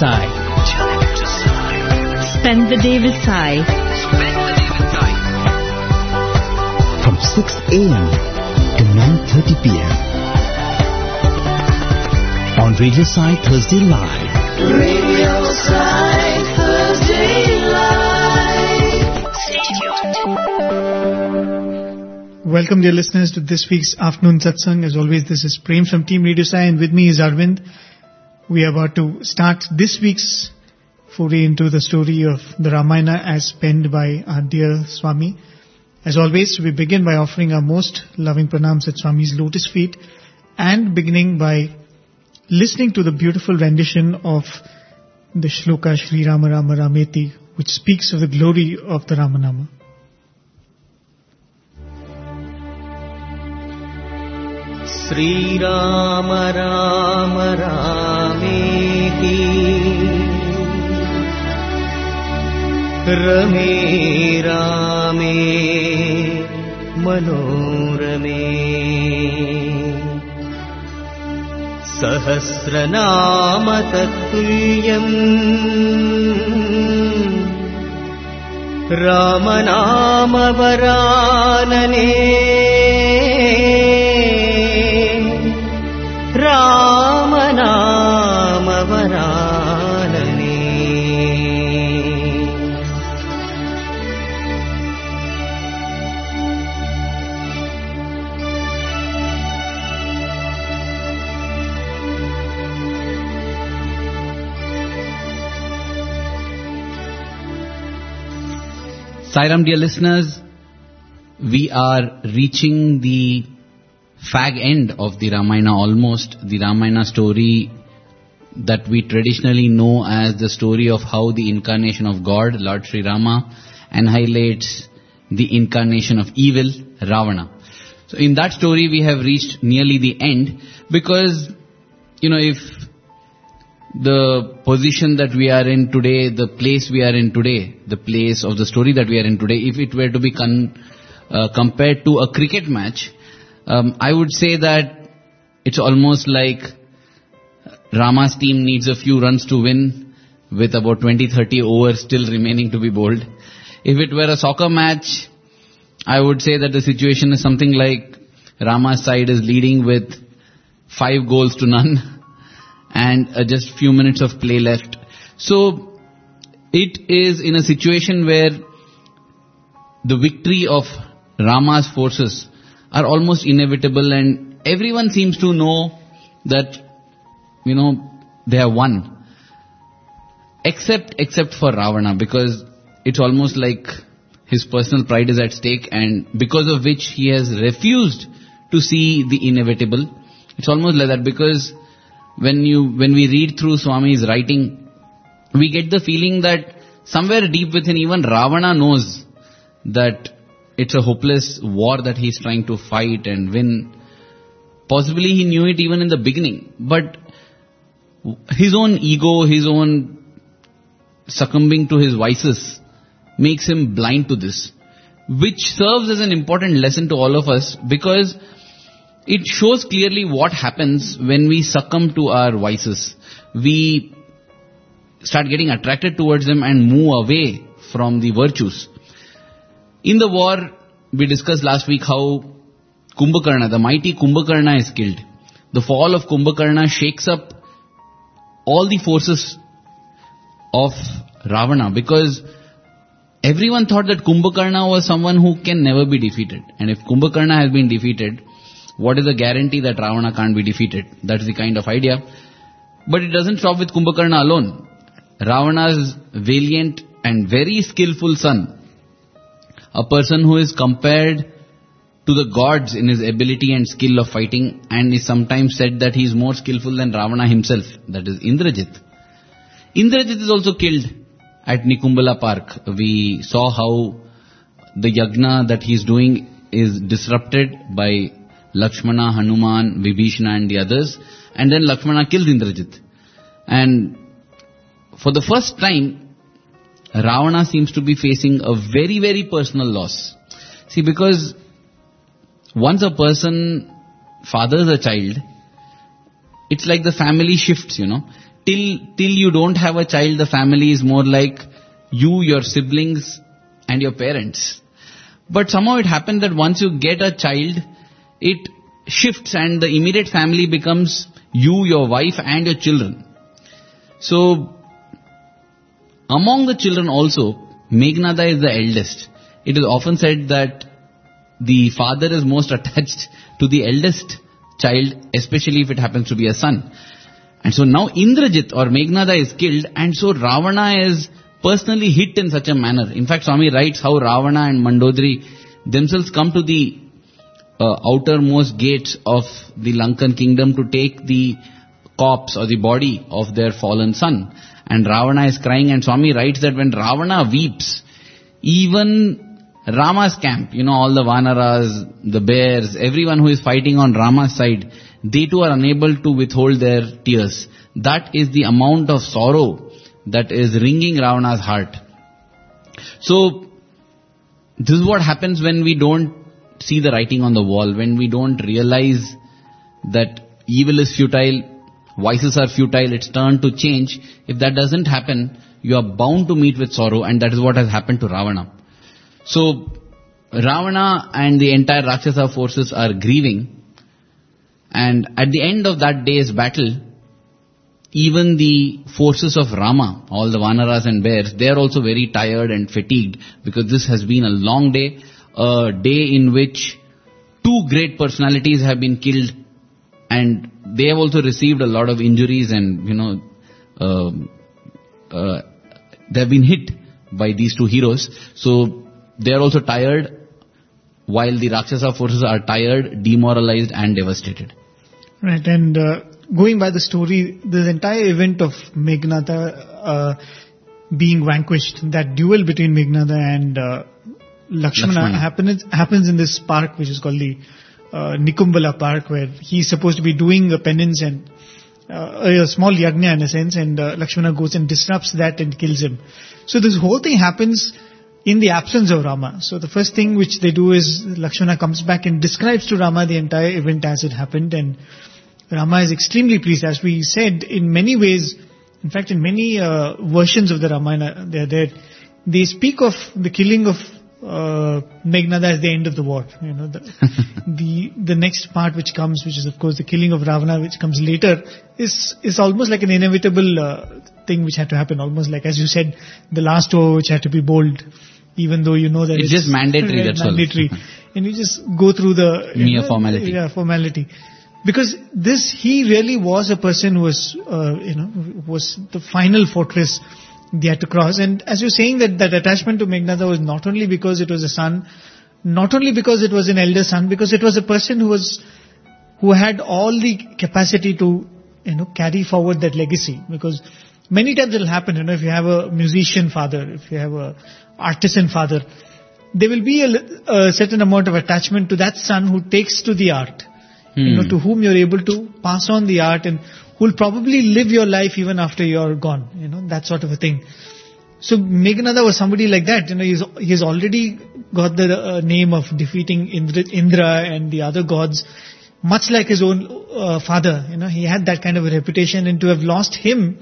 Sai. Spend the day with Sai. From 6 a.m. to 9:30 p.m. on Radio Sai Thursday Live. Radio Sai Thursday Live. Stay tuned. Welcome, dear listeners, to this week's afternoon satsang. As always, this is Prem from Team Radio Sai, and with me is Arvind. We are about to start this week's foray into the story of the Ramayana as penned by our dear Swami. As always, we begin by offering our most loving pranams at Swami's lotus feet and beginning by listening to the beautiful rendition of the shloka Shri Rama Rama Rameti, which speaks of the glory of the Ramanama. Shri Rama Rama Rameti Rame Rame Manorame Sahasranama Tatyam Ramanama Varanane Ramanama Varanane Sairam, dear listeners, we are reaching the fag end of the Ramayana almost. The Ramayana story that we traditionally know as the story of how the incarnation of God, Lord Sri Rama, annihilates the incarnation of evil, Ravana. So in that story we have reached nearly the end, because, you know, if the position that we are in today, the place we are in today, the place of the story that we are in today, if it were to be compared to a cricket match, I would say that it's almost like Rama's team needs a few runs to win with about 20-30 overs still remaining to be bowled. If it were a soccer match, I would say that the situation is something like Rama's side is leading with 5 goals to none and just few minutes of play left. So it is in a situation where the victory of Rama's forces are almost inevitable, and everyone seems to know that, you know, they have won. Except for Ravana, because it's almost like his personal pride is at stake, and because of which he has refused to see the inevitable. It's almost like that, because when we read through Swami's writing, we get the feeling that somewhere deep within even Ravana knows that it's a hopeless war that he's trying to fight and win. Possibly he knew it even in the beginning, but his own ego, his own succumbing to his vices makes him blind to this, which serves as an important lesson to all of us, because it shows clearly what happens when we succumb to our vices. We start getting attracted towards them and move away from the virtues. In the war, we discussed last week how Kumbhakarna, the mighty Kumbhakarna, is killed. The fall of Kumbhakarna shakes up all the forces of Ravana, because everyone thought that Kumbhakarna was someone who can never be defeated. And if Kumbhakarna has been defeated, what is the guarantee that Ravana can't be defeated? That's the kind of idea. But it doesn't stop with Kumbhakarna alone. Ravana's valiant and very skillful son, a person who is compared to the gods in his ability and skill of fighting, and is sometimes said that he is more skillful than Ravana himself, that is Indrajit. Indrajit is also killed at Nikumbhila Park. We saw how the yagna that he is doing is disrupted by Lakshmana, Hanuman, Vibhishana and the others, and then Lakshmana kills Indrajit. And for the first time, Ravana seems to be facing a very, very personal loss. See, because once a person fathers a child, it's like the family shifts, you know. till you don't have a child, the family is more like you, your siblings, and your parents. But somehow it happened that once you get a child, it shifts and the immediate family becomes you, your wife, and your children. So, among the children also, Meghanada is the eldest. It is often said that the father is most attached to the eldest child, especially if it happens to be a son. And so now Indrajit or Meghnada is killed, and so Ravana is personally hit in such a manner. In fact, Swami writes how Ravana and Mandodari themselves come to the outermost gates of the Lankan kingdom to take the corpse or the body of their fallen son. And Ravana is crying, and Swami writes that when Ravana weeps, even Rama's camp, all the Vanaras, the bears, everyone who is fighting on Rama's side, they too are unable to withhold their tears. That is the amount of sorrow that is wringing Ravana's heart. So, this is what happens when we don't see the writing on the wall, when we don't realize that evil is futile, vices are futile, it's turned to change. If that doesn't happen, you are bound to meet with sorrow, and that is what has happened to Ravana. So, Ravana and the entire Rakshasa forces are grieving, and at the end of that day's battle, even the forces of Rama, all the Vanaras and bears, they are also very tired and fatigued because this has been a long day, a day in which two great personalities have been killed and they have also received a lot of injuries and, they have been hit by these two heroes. So they are also tired while the Rakshasa forces are tired, demoralized and devastated. Right, and going by the story, this entire event of Meghnada being vanquished, that duel between Meghnada and Lakshmana. Happens in this park which is called the Nikumbhila Park, where he is supposed to be doing a penance and a small yagna in a sense, and Lakshmana goes and disrupts that and kills him. So this whole thing happens in the absence of Rama. So the first thing which they do is Lakshmana comes back and describes to Rama the entire event as it happened, and Rama is extremely pleased. As we said, in many ways, in fact, in many versions of the Ramayana, they speak of the killing of Meghnada as the end of the war. The next part which comes, which is of course the killing of Ravana, which comes later, is almost like an inevitable thing which had to happen. Almost like, as you said, the last war which had to be bowled, even though that it's just mandatory. That's mandatory, all. And you just go through the mere formality. Yeah, formality. Because he really was a person who was, was the final fortress they had to cross. And as you're saying, that attachment to Meghnada was not only because it was a son, not only because it was an elder son, because it was a person who had all the capacity to, carry forward that legacy. Because many times it'll happen, if you have a musician father, if you have a artisan father, there will be a certain amount of attachment to that son who takes to the art. To whom you're able to pass on the art and who'll probably live your life even after you're gone, that sort of a thing. So Meghnada was somebody like that, he's already got the name of defeating Indra and the other gods, much like his own father, he had that kind of a reputation, and to have lost him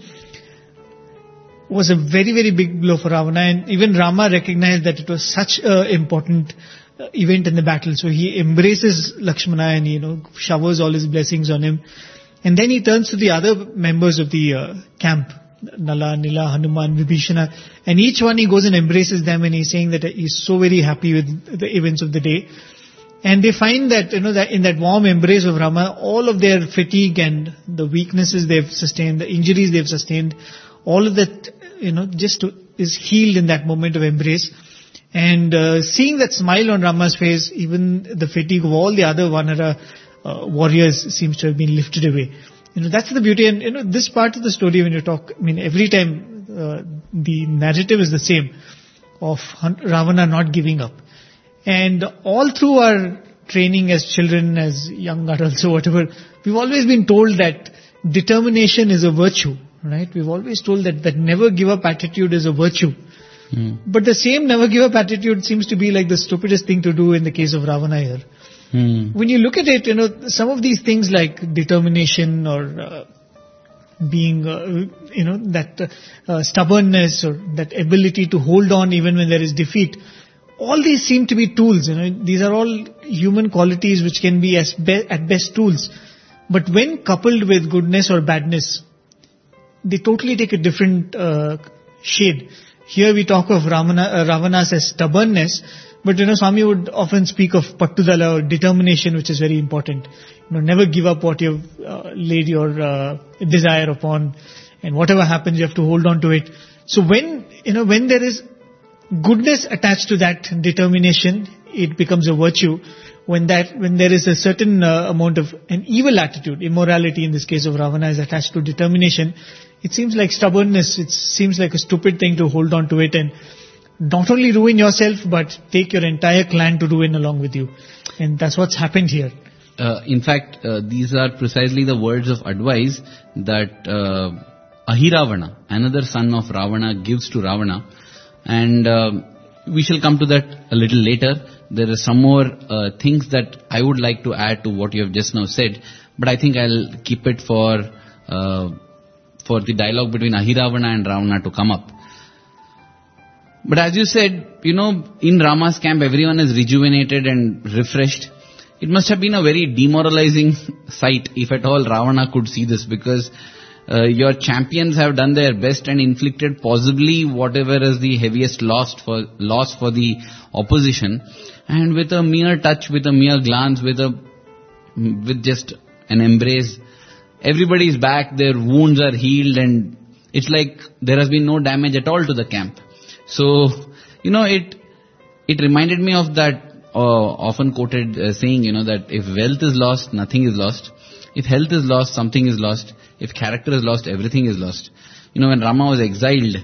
was a very, very big blow for Ravana, and even Rama recognized that it was such an important event in the battle. So he embraces Lakshmana and showers all his blessings on him, and then he turns to the other members of the camp, Nala, Nila, Hanuman, Vibhishana, and each one he goes and embraces them, and he's saying that he's so very happy with the events of the day, and they find that that in that warm embrace of Rama, all of their fatigue and the weaknesses they've sustained, the injuries they've sustained, all of that just is healed in that moment of embrace. And seeing that smile on Rama's face, even the fatigue of all the other Vanara warriors seems to have been lifted away. That's the beauty. And this part of the story, when you talk, every time the narrative is the same of Ravana not giving up. And all through our training as children, as young adults or whatever, we've always been told that determination is a virtue, right? We've always told that never give up attitude is a virtue. But the same never give up attitude seems to be like the stupidest thing to do in the case of Ravana here. When you look at it, some of these things like determination or being, that stubbornness or that ability to hold on even when there is defeat. All these seem to be tools, These are all human qualities which can be at best tools. But when coupled with goodness or badness, they totally take a different shade. Here we talk of Ravana's as stubbornness, but Swami would often speak of pattudala or determination, which is very important. Never give up what you've laid your desire upon, and whatever happens, you have to hold on to it. So when there is goodness attached to that determination, it becomes a virtue. When there is a certain amount of an evil attitude, immorality in this case of Ravana is attached to determination, it seems like stubbornness. It seems like a stupid thing to hold on to it and not only ruin yourself, but take your entire clan to ruin along with you. And that's what's happened here. In fact, these are precisely the words of advice that Ahiravana, another son of Ravana, gives to Ravana. And we shall come to that a little later. There are some more things that I would like to add to what you have just now said, but I think I'll keep it for the dialogue between Ahiravana and Ravana to come up. But as you said, in Rama's camp, everyone is rejuvenated and refreshed. It must have been a very demoralizing sight, if at all Ravana could see this, because your champions have done their best and inflicted possibly whatever is the heaviest loss for the opposition, and with a mere touch, with a mere glance, with just an embrace, everybody's back, their wounds are healed, and it's like there has been no damage at all to the camp. So, it reminded me of that often quoted saying, that if wealth is lost, nothing is lost. If health is lost, something is lost. If character is lost, everything is lost. When Rama was exiled,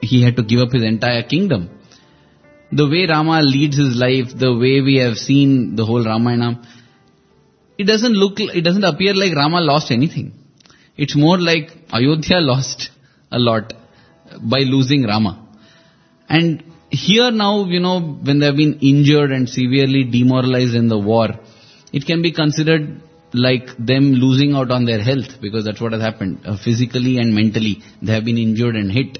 he had to give up his entire kingdom. The way Rama leads his life, the way we have seen the whole Ramayana, it doesn't appear like Rama lost anything. It's more like Ayodhya lost a lot by losing Rama. And here now, when they have been injured and severely demoralized in the war, it can be considered like them losing out on their health, because that's what has happened. Physically and mentally, they have been injured and hit.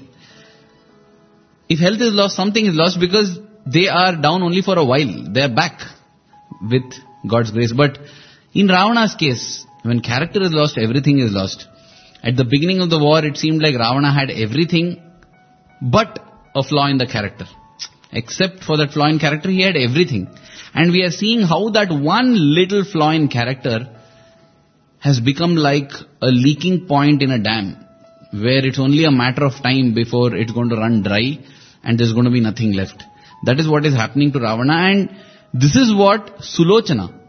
If health is lost, something is lost, because they are down only for a while. They are back with God's grace. But in Ravana's case, when character is lost, everything is lost. At the beginning of the war, it seemed like Ravana had everything but a flaw in the character. Except for that flaw in character, he had everything. And we are seeing how that one little flaw in character has become like a leaking point in a dam, where it's only a matter of time before it's going to run dry and there's going to be nothing left. That is what is happening to Ravana, and this is what Sulochana,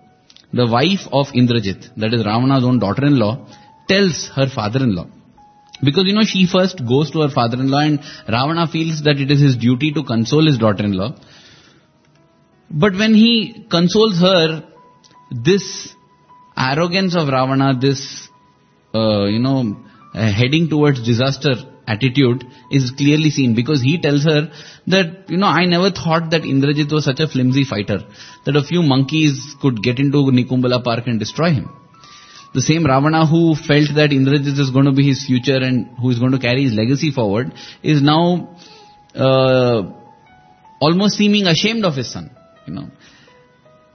the wife of Indrajit, that is Ravana's own daughter-in-law, tells her father-in-law. Because she first goes to her father-in-law, and Ravana feels that it is his duty to console his daughter-in-law. But when he consoles her, this arrogance of Ravana, this, heading towards disaster attitude is clearly seen, because he tells her that, I never thought that Indrajit was such a flimsy fighter, that a few monkeys could get into Nikumbhila Park and destroy him. The same Ravana who felt that Indrajit is going to be his future and who is going to carry his legacy forward is now almost seeming ashamed of his son.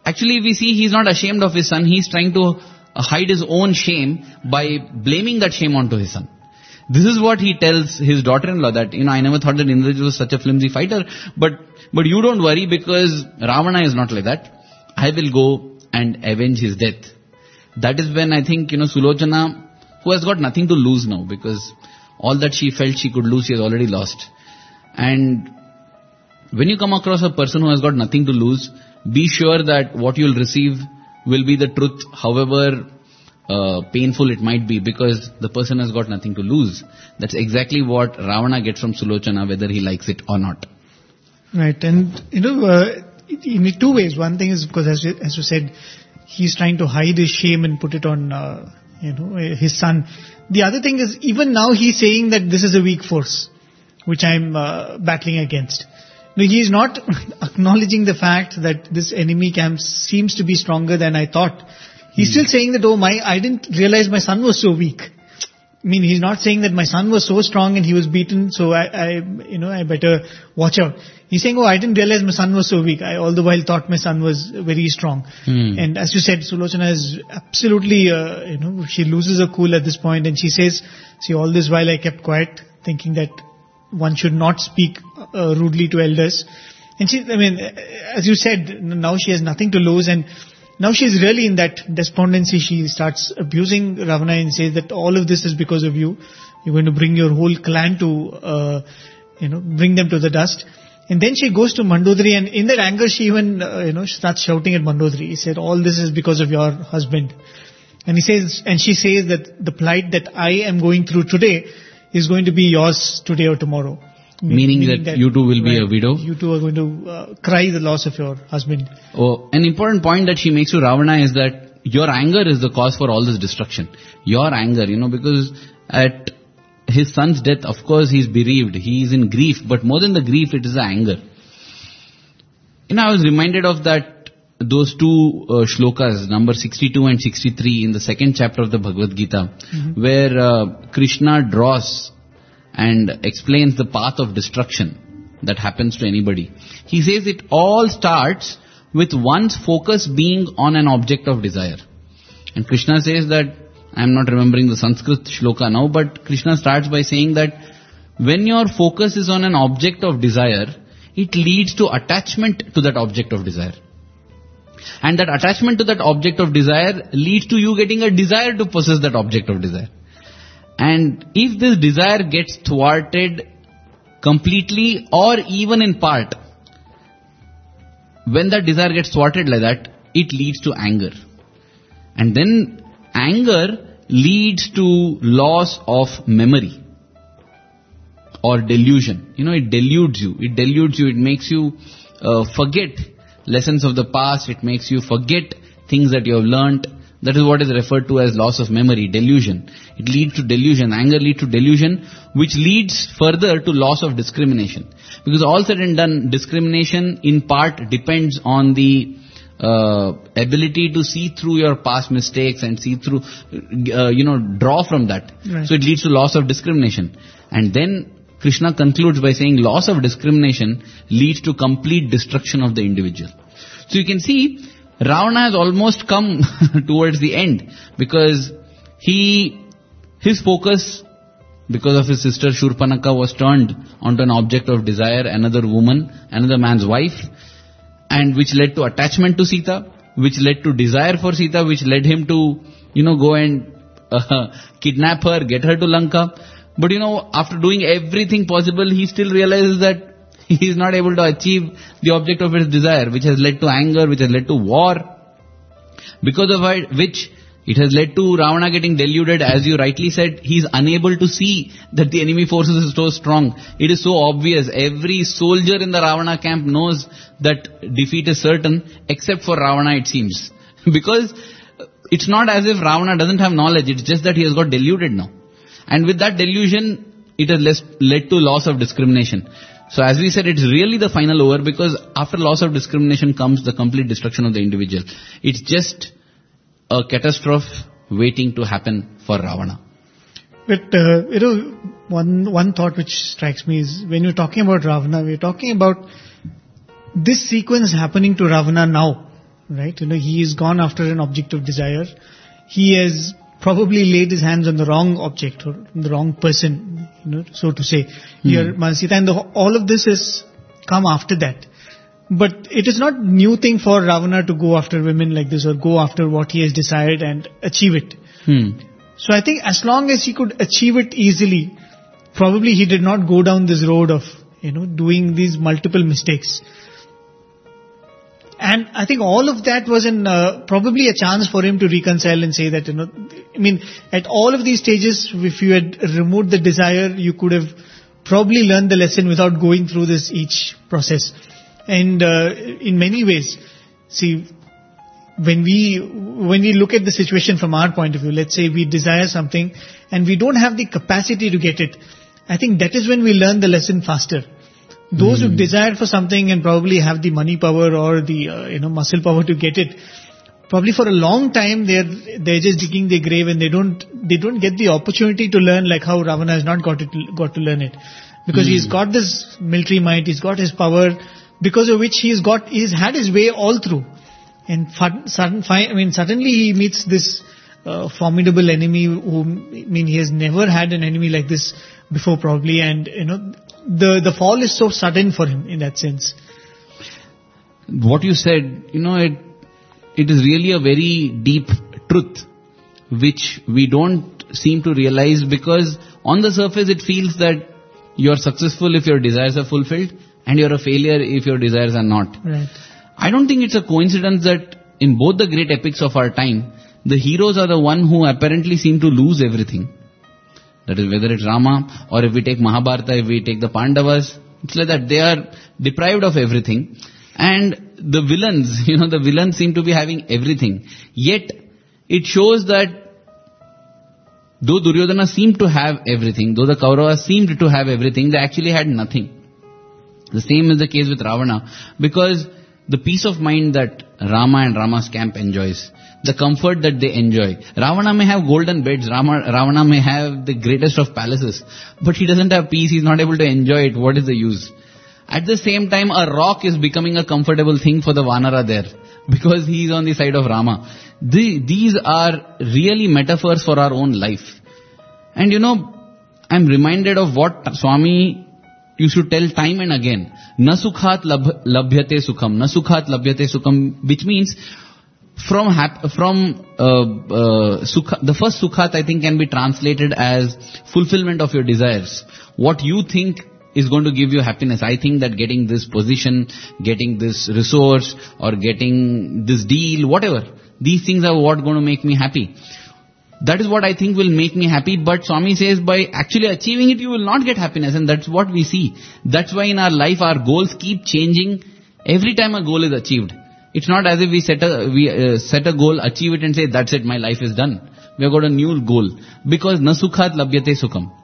Actually, we see he's not ashamed of his son. He's trying to hide his own shame by blaming that shame onto his son. This is what he tells his daughter-in-law, that, I never thought that Indrajit was such a flimsy fighter, but you don't worry, because Ravana is not like that. I will go and avenge his death. That is when I think, Sulochana, who has got nothing to lose now, because all that she felt she could lose, she has already lost. And when you come across a person who has got nothing to lose, be sure that what you'll receive will be the truth, however painful it might be, because the person has got nothing to lose. That's exactly what Ravana gets from Sulochana, whether he likes it or not. Right, and in two ways. One thing is, because as you said, he's trying to hide his shame and put it on his son. The other thing is, even now he's saying that this is a weak force, which I'm battling against. No, he is not acknowledging the fact that this enemy camp seems to be stronger than I thought. He's still saying that, I didn't realize my son was so weak. I mean, he's not saying that my son was so strong and he was beaten, so I better watch out. He's saying, I didn't realize my son was so weak. I all the while thought my son was very strong. Mm. And as you said, Sulochana is absolutely, she loses her cool at this point, and she says, see, all this while I kept quiet, thinking that one should not speak rudely to elders. And she, as you said, now she has nothing to lose, and now she's really in that despondency. She starts abusing Ravana and says that all of this is because of you. You're going to bring your whole clan to, bring them to the dust. And then she goes to Mandodari, and in that anger she even, starts shouting at Mandodari. He said, all this is because of your husband. And she says that the plight that I am going through today is going to be yours today or tomorrow. Meaning that you two will be a widow. You two are going to cry the loss of your husband. Oh, an important point that she makes to Ravana is that your anger is the cause for all this destruction. Your anger, because at his son's death, of course, he's bereaved. He is in grief, but more than the grief, it is the anger. I was reminded of that, those two shlokas, number 62 and 63 in the second chapter of the Bhagavad Gita, where Krishna draws and explains the path of destruction that happens to anybody. He says it all starts with one's focus being on an object of desire. And Krishna says that, I am not remembering the Sanskrit shloka now, but Krishna starts by saying that when your focus is on an object of desire, it leads to attachment to that object of desire. And that attachment to that object of desire leads to you getting a desire to possess that object of desire. And if this desire gets thwarted completely or even in part, when that desire gets thwarted like that, it leads to anger. And then anger leads to loss of memory or delusion. It deludes you. It deludes you. It makes you forget lessons of the past. It makes you forget things that you have learnt. That is what is referred to as loss of memory, delusion. It leads to delusion. Anger leads to delusion, which leads further to loss of discrimination. Because all said and done, discrimination in part depends on the ability to see through your past mistakes and see through, draw from that. Right. So it leads to loss of discrimination. And then Krishna concludes by saying loss of discrimination leads to complete destruction of the individual. So you can see, Ravana has almost come towards the end, because his focus, because of his sister Shurpanakha, was turned onto an object of desire, another woman, another man's wife, and which led to attachment to Sita, which led to desire for Sita, which led him to, go and kidnap her, get her to Lanka. But after doing everything possible, he still realizes that he is not able to achieve the object of his desire, which has led to anger, which has led to war, because of which it has led to Ravana getting deluded. As you rightly said, he is unable to see that the enemy forces is so strong. It is so obvious. Every soldier in the Ravana camp knows that defeat is certain, except for Ravana, it seems. Because it's not as if Ravana doesn't have knowledge, it's just that he has got deluded now. And with that delusion, it has led to loss of discrimination. So as we said, it's really the final over, because after loss of discrimination comes the complete destruction of the individual. It's just a catastrophe waiting to happen for Ravana. But, one thought which strikes me is, when you're talking about Ravana, we're talking about this sequence happening to Ravana now, right? He is gone after an object of desire. He has probably laid his hands on the wrong object or the wrong person, so to say. Here, Sita, and all of this has come after that. But it is not new thing for Ravana to go after women like this or go after what he has desired and achieve it. So I think as long as he could achieve it easily, probably he did not go down this road of, doing these multiple mistakes. And I think all of that was probably a chance for him to reconcile and say that, at all of these stages, if you had removed the desire, you could have probably learned the lesson without going through this each process. And in many ways, see, when we look at the situation from our point of view, let's say we desire something and we don't have the capacity to get it, I think that is when we learn the lesson faster. Those who desire for something and probably have the money power or the muscle power to get it probably for a long time they're just digging their grave, and they don't get the opportunity to learn, like how Ravana has not got to learn it, because he's got this military might, he's got his power, because of which he's had his way all through. And suddenly he meets this formidable enemy he has never had an enemy like this before, probably, and the fall is so sudden for him in that sense. What you said, it is really a very deep truth which we don't seem to realize, because on the surface it feels that you're successful if your desires are fulfilled, and you're a failure if your desires are not. Right. I don't think it's a coincidence that in both the great epics of our time, the heroes are the one who apparently seem to lose everything. That is, whether it's Rama, or if we take Mahabharata, if we take the Pandavas, it's like that they are deprived of everything. And the villains seem to be having everything. Yet, it shows that though Duryodhana seemed to have everything, though the Kauravas seemed to have everything, they actually had nothing. The same is the case with Ravana, because the peace of mind that Rama and Rama's camp enjoys, the comfort that they enjoy. Ravana may have golden beds, Ravana may have the greatest of palaces, but he doesn't have peace, he's not able to enjoy it. What is the use? At the same time, a rock is becoming a comfortable thing for the Vanara there, because he is on the side of Rama. These are really metaphors for our own life. And I'm reminded of what Swami you should tell time and again. Na sukhat labhyate sukham. Na sukhat labhyate sukham. Which means from the first sukhat, I think, can be translated as fulfillment of your desires. What you think is going to give you happiness. I think that getting this position, getting this resource, or getting this deal, whatever. These things are what going to make me happy. That is what I think will make me happy, but Swami says by actually achieving it, you will not get happiness, and that's what we see. That's why in our life, our goals keep changing every time a goal is achieved. It's not as if we set a goal, achieve it and say, that's it, my life is done. We have got a new goal, because na sukhat labhyate sukham.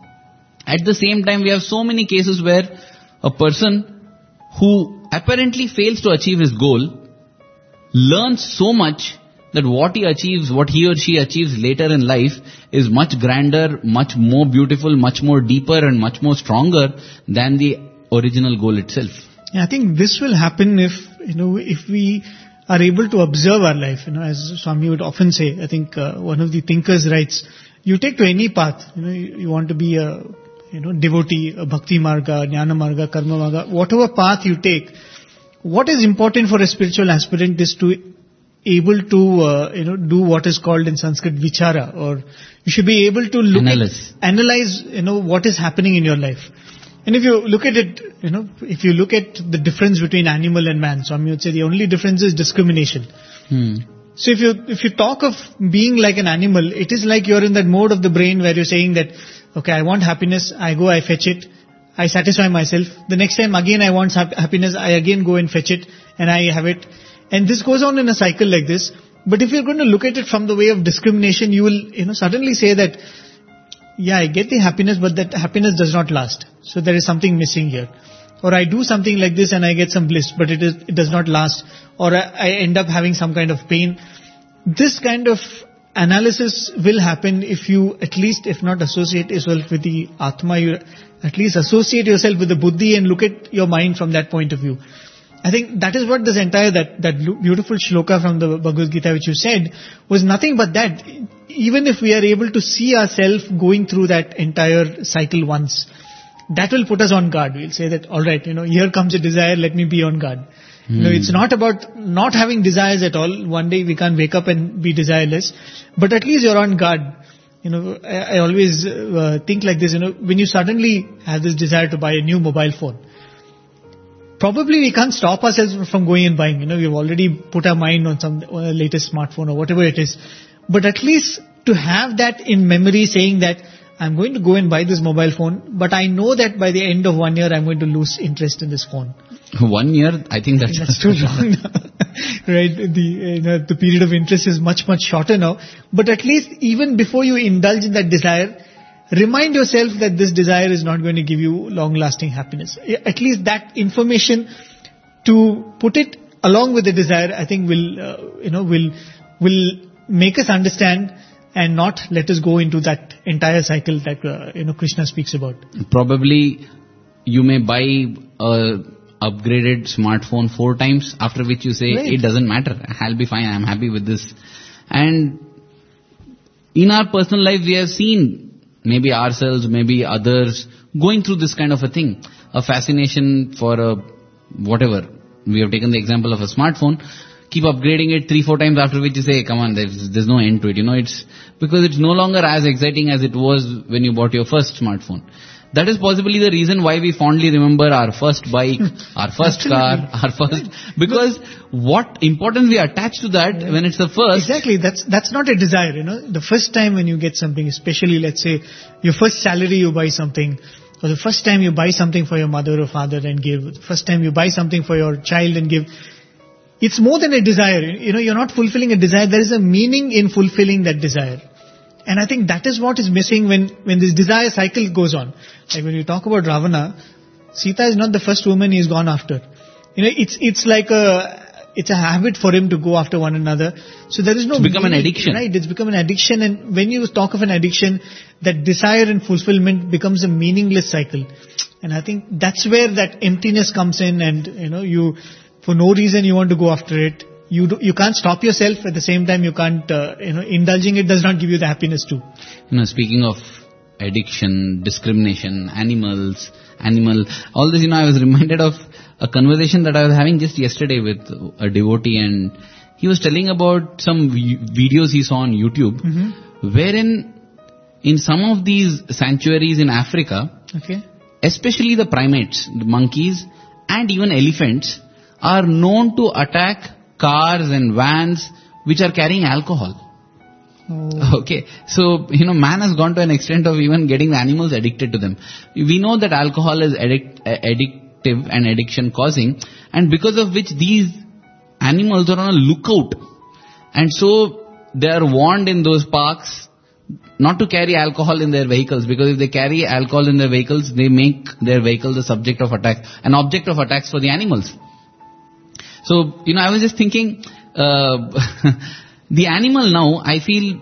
At the same time, we have so many cases where a person who apparently fails to achieve his goal learns so much that what he or she achieves later in life is much grander, much more beautiful, much more deeper, and much more stronger than the original goal itself. Yeah, I think this will happen if we are able to observe our life. As Swami would often say, I think one of the thinkers writes, you take to any path, you want to be a devotee, a bhakti marga, jnana marga, karma marga, whatever path you take, what is important for a spiritual aspirant is to able to do what is called in Sanskrit vichara, or you should be able to analyze what is happening in your life. And if you look at it, if you look at the difference between animal and man, Swami would say the only difference is discrimination. So if you talk of being like an animal, it is like you're in that mode of the brain where you're saying that, okay, I want happiness, I go, I fetch it, I satisfy myself. The next time again I want happiness, I again go and fetch it, and I have it. And this goes on in a cycle like this. But if you're going to look at it from the way of discrimination, you will suddenly say that, yeah, I get the happiness, but that happiness does not last. So there is something missing here. Or I do something like this and I get some bliss, but it does not last. Or I end up having some kind of pain. This kind of analysis will happen if you at least, if not associate yourself with the Atma, you at least associate yourself with the Buddhi and look at your mind from that point of view. I think that is what this entire, that beautiful shloka from the Bhagavad Gita which you said was nothing but that. Even if we are able to see ourselves going through that entire cycle once, that will put us on guard. We'll say that, alright, here comes a desire, let me be on guard. It's not about not having desires at all. One day we can't wake up and be desireless, but at least you're on guard. I always think like this, when you suddenly have this desire to buy a new mobile phone, probably we can't stop ourselves from going and buying. We've already put our mind on some latest smartphone or whatever it is. But at least to have that in memory, saying that I'm going to go and buy this mobile phone, but I know that by the end of 1 year, I'm going to lose interest in this phone. 1 year? I think that's too long. Right? The period of interest is much, much shorter now. But at least even before you indulge in that desire, remind yourself that this desire is not going to give you long-lasting happiness. At least that information, to put it along with the desire, I think will will make us understand and not let us go into that entire cycle that Krishna speaks about. Probably you may buy a upgraded smartphone 4 times, after which you say, right, it doesn't matter, I'll be fine, I'm happy with this. And in our personal life we have seen maybe ourselves, maybe others going through this kind of a thing, a fascination for a whatever. We have taken the example of a smartphone, keep upgrading it 3-4 times, after which you say, come on, there's no end to it, it's because it's no longer as exciting as it was when you bought your first smartphone. That is possibly the reason why we fondly remember our first bike, our first car, our first... Because what importance we attach to that when it's the first... Exactly, that's not a desire, The first time when you get something, especially, let's say, your first salary you buy something, or the first time you buy something for your mother or father and give, the first time you buy something for your child and give, it's more than a desire, you're not fulfilling a desire. There is a meaning in fulfilling that desire. And I think that is what is missing when this desire cycle goes on. Like when you talk about Ravana, Sita is not the first woman he has gone after. It's like a habit for him to go after one another. So there is no... It's become an addiction. Right, it's become an addiction. And when you talk of an addiction, that desire and fulfillment becomes a meaningless cycle. And I think that's where that emptiness comes in, and, you, for no reason you want to go after it. You can't stop yourself. At the same time, you can't, indulging it does not give you the happiness too. Speaking of addiction, discrimination, animal, all this, I was reminded of a conversation that I was having just yesterday with a devotee, and he was telling about some videos he saw on YouTube, wherein in some of these sanctuaries in Africa, especially the primates, the monkeys, and even elephants are known to attack cars and vans which are carrying alcohol. Oh. Okay. So, man has gone to an extent of even getting the animals addicted to them. We know that alcohol is addictive and addiction causing, and because of which these animals are on a lookout. And so they are warned in those parks not to carry alcohol in their vehicles, because if they carry alcohol in their vehicles, they make their vehicle the subject of attack, an object of attacks for the animals. So, I was just thinking, the animal now, I feel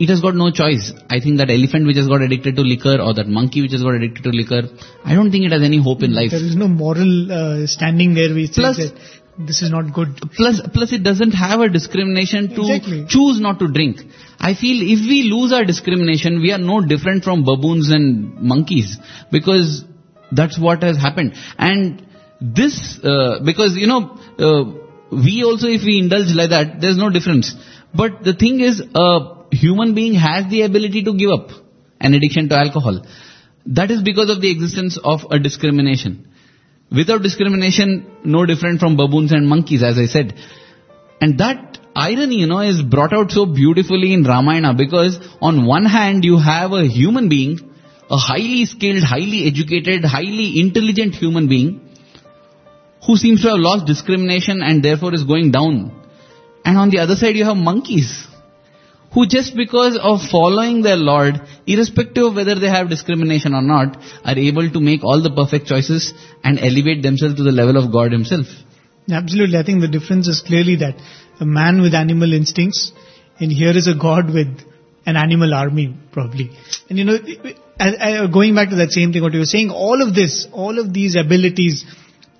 it has got no choice. I think that elephant which has got addicted to liquor, or that monkey which has got addicted to liquor, I don't think it has any hope in life. There is no moral standing there which says that this is not good. Plus it doesn't have a discrimination to choose not to drink. I feel if we lose our discrimination, we are no different from baboons and monkeys, because that's what has happened. And this, because, we also, if we indulge like that, there's no difference. But the thing is, a human being has the ability to give up an addiction to alcohol. That is because of the existence of a discrimination. Without discrimination, no different from baboons and monkeys, as I said. And that irony, is brought out so beautifully in Ramayana, because on one hand, you have a human being, a highly skilled, highly educated, highly intelligent human being, who seems to have lost discrimination and therefore is going down. And on the other side you have monkeys, who just because of following their Lord, irrespective of whether they have discrimination or not, are able to make all the perfect choices and elevate themselves to the level of God himself. Absolutely. I think the difference is clearly that a man with animal instincts, and here is a God with an animal army, probably. And going back to that same thing what you were saying, all of these abilities,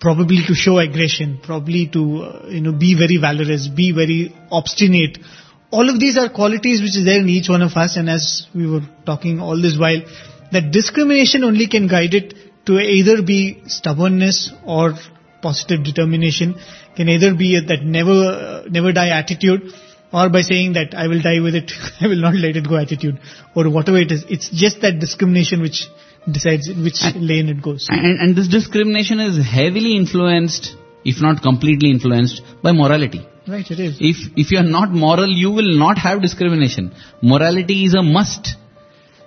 probably to show aggression, probably to, be very valorous, be very obstinate. All of these are qualities which is there in each one of us. And as we were talking all this while, that discrimination only can guide it to either be stubbornness or positive determination, can either be that never die attitude, or by saying that I will die with it, I will not let it go attitude, or whatever it is. It's just that discrimination which decides in which lane it goes. And this discrimination is heavily influenced, if not completely influenced, by morality. Right, it is. If you are not moral, you will not have discrimination. Morality is a must.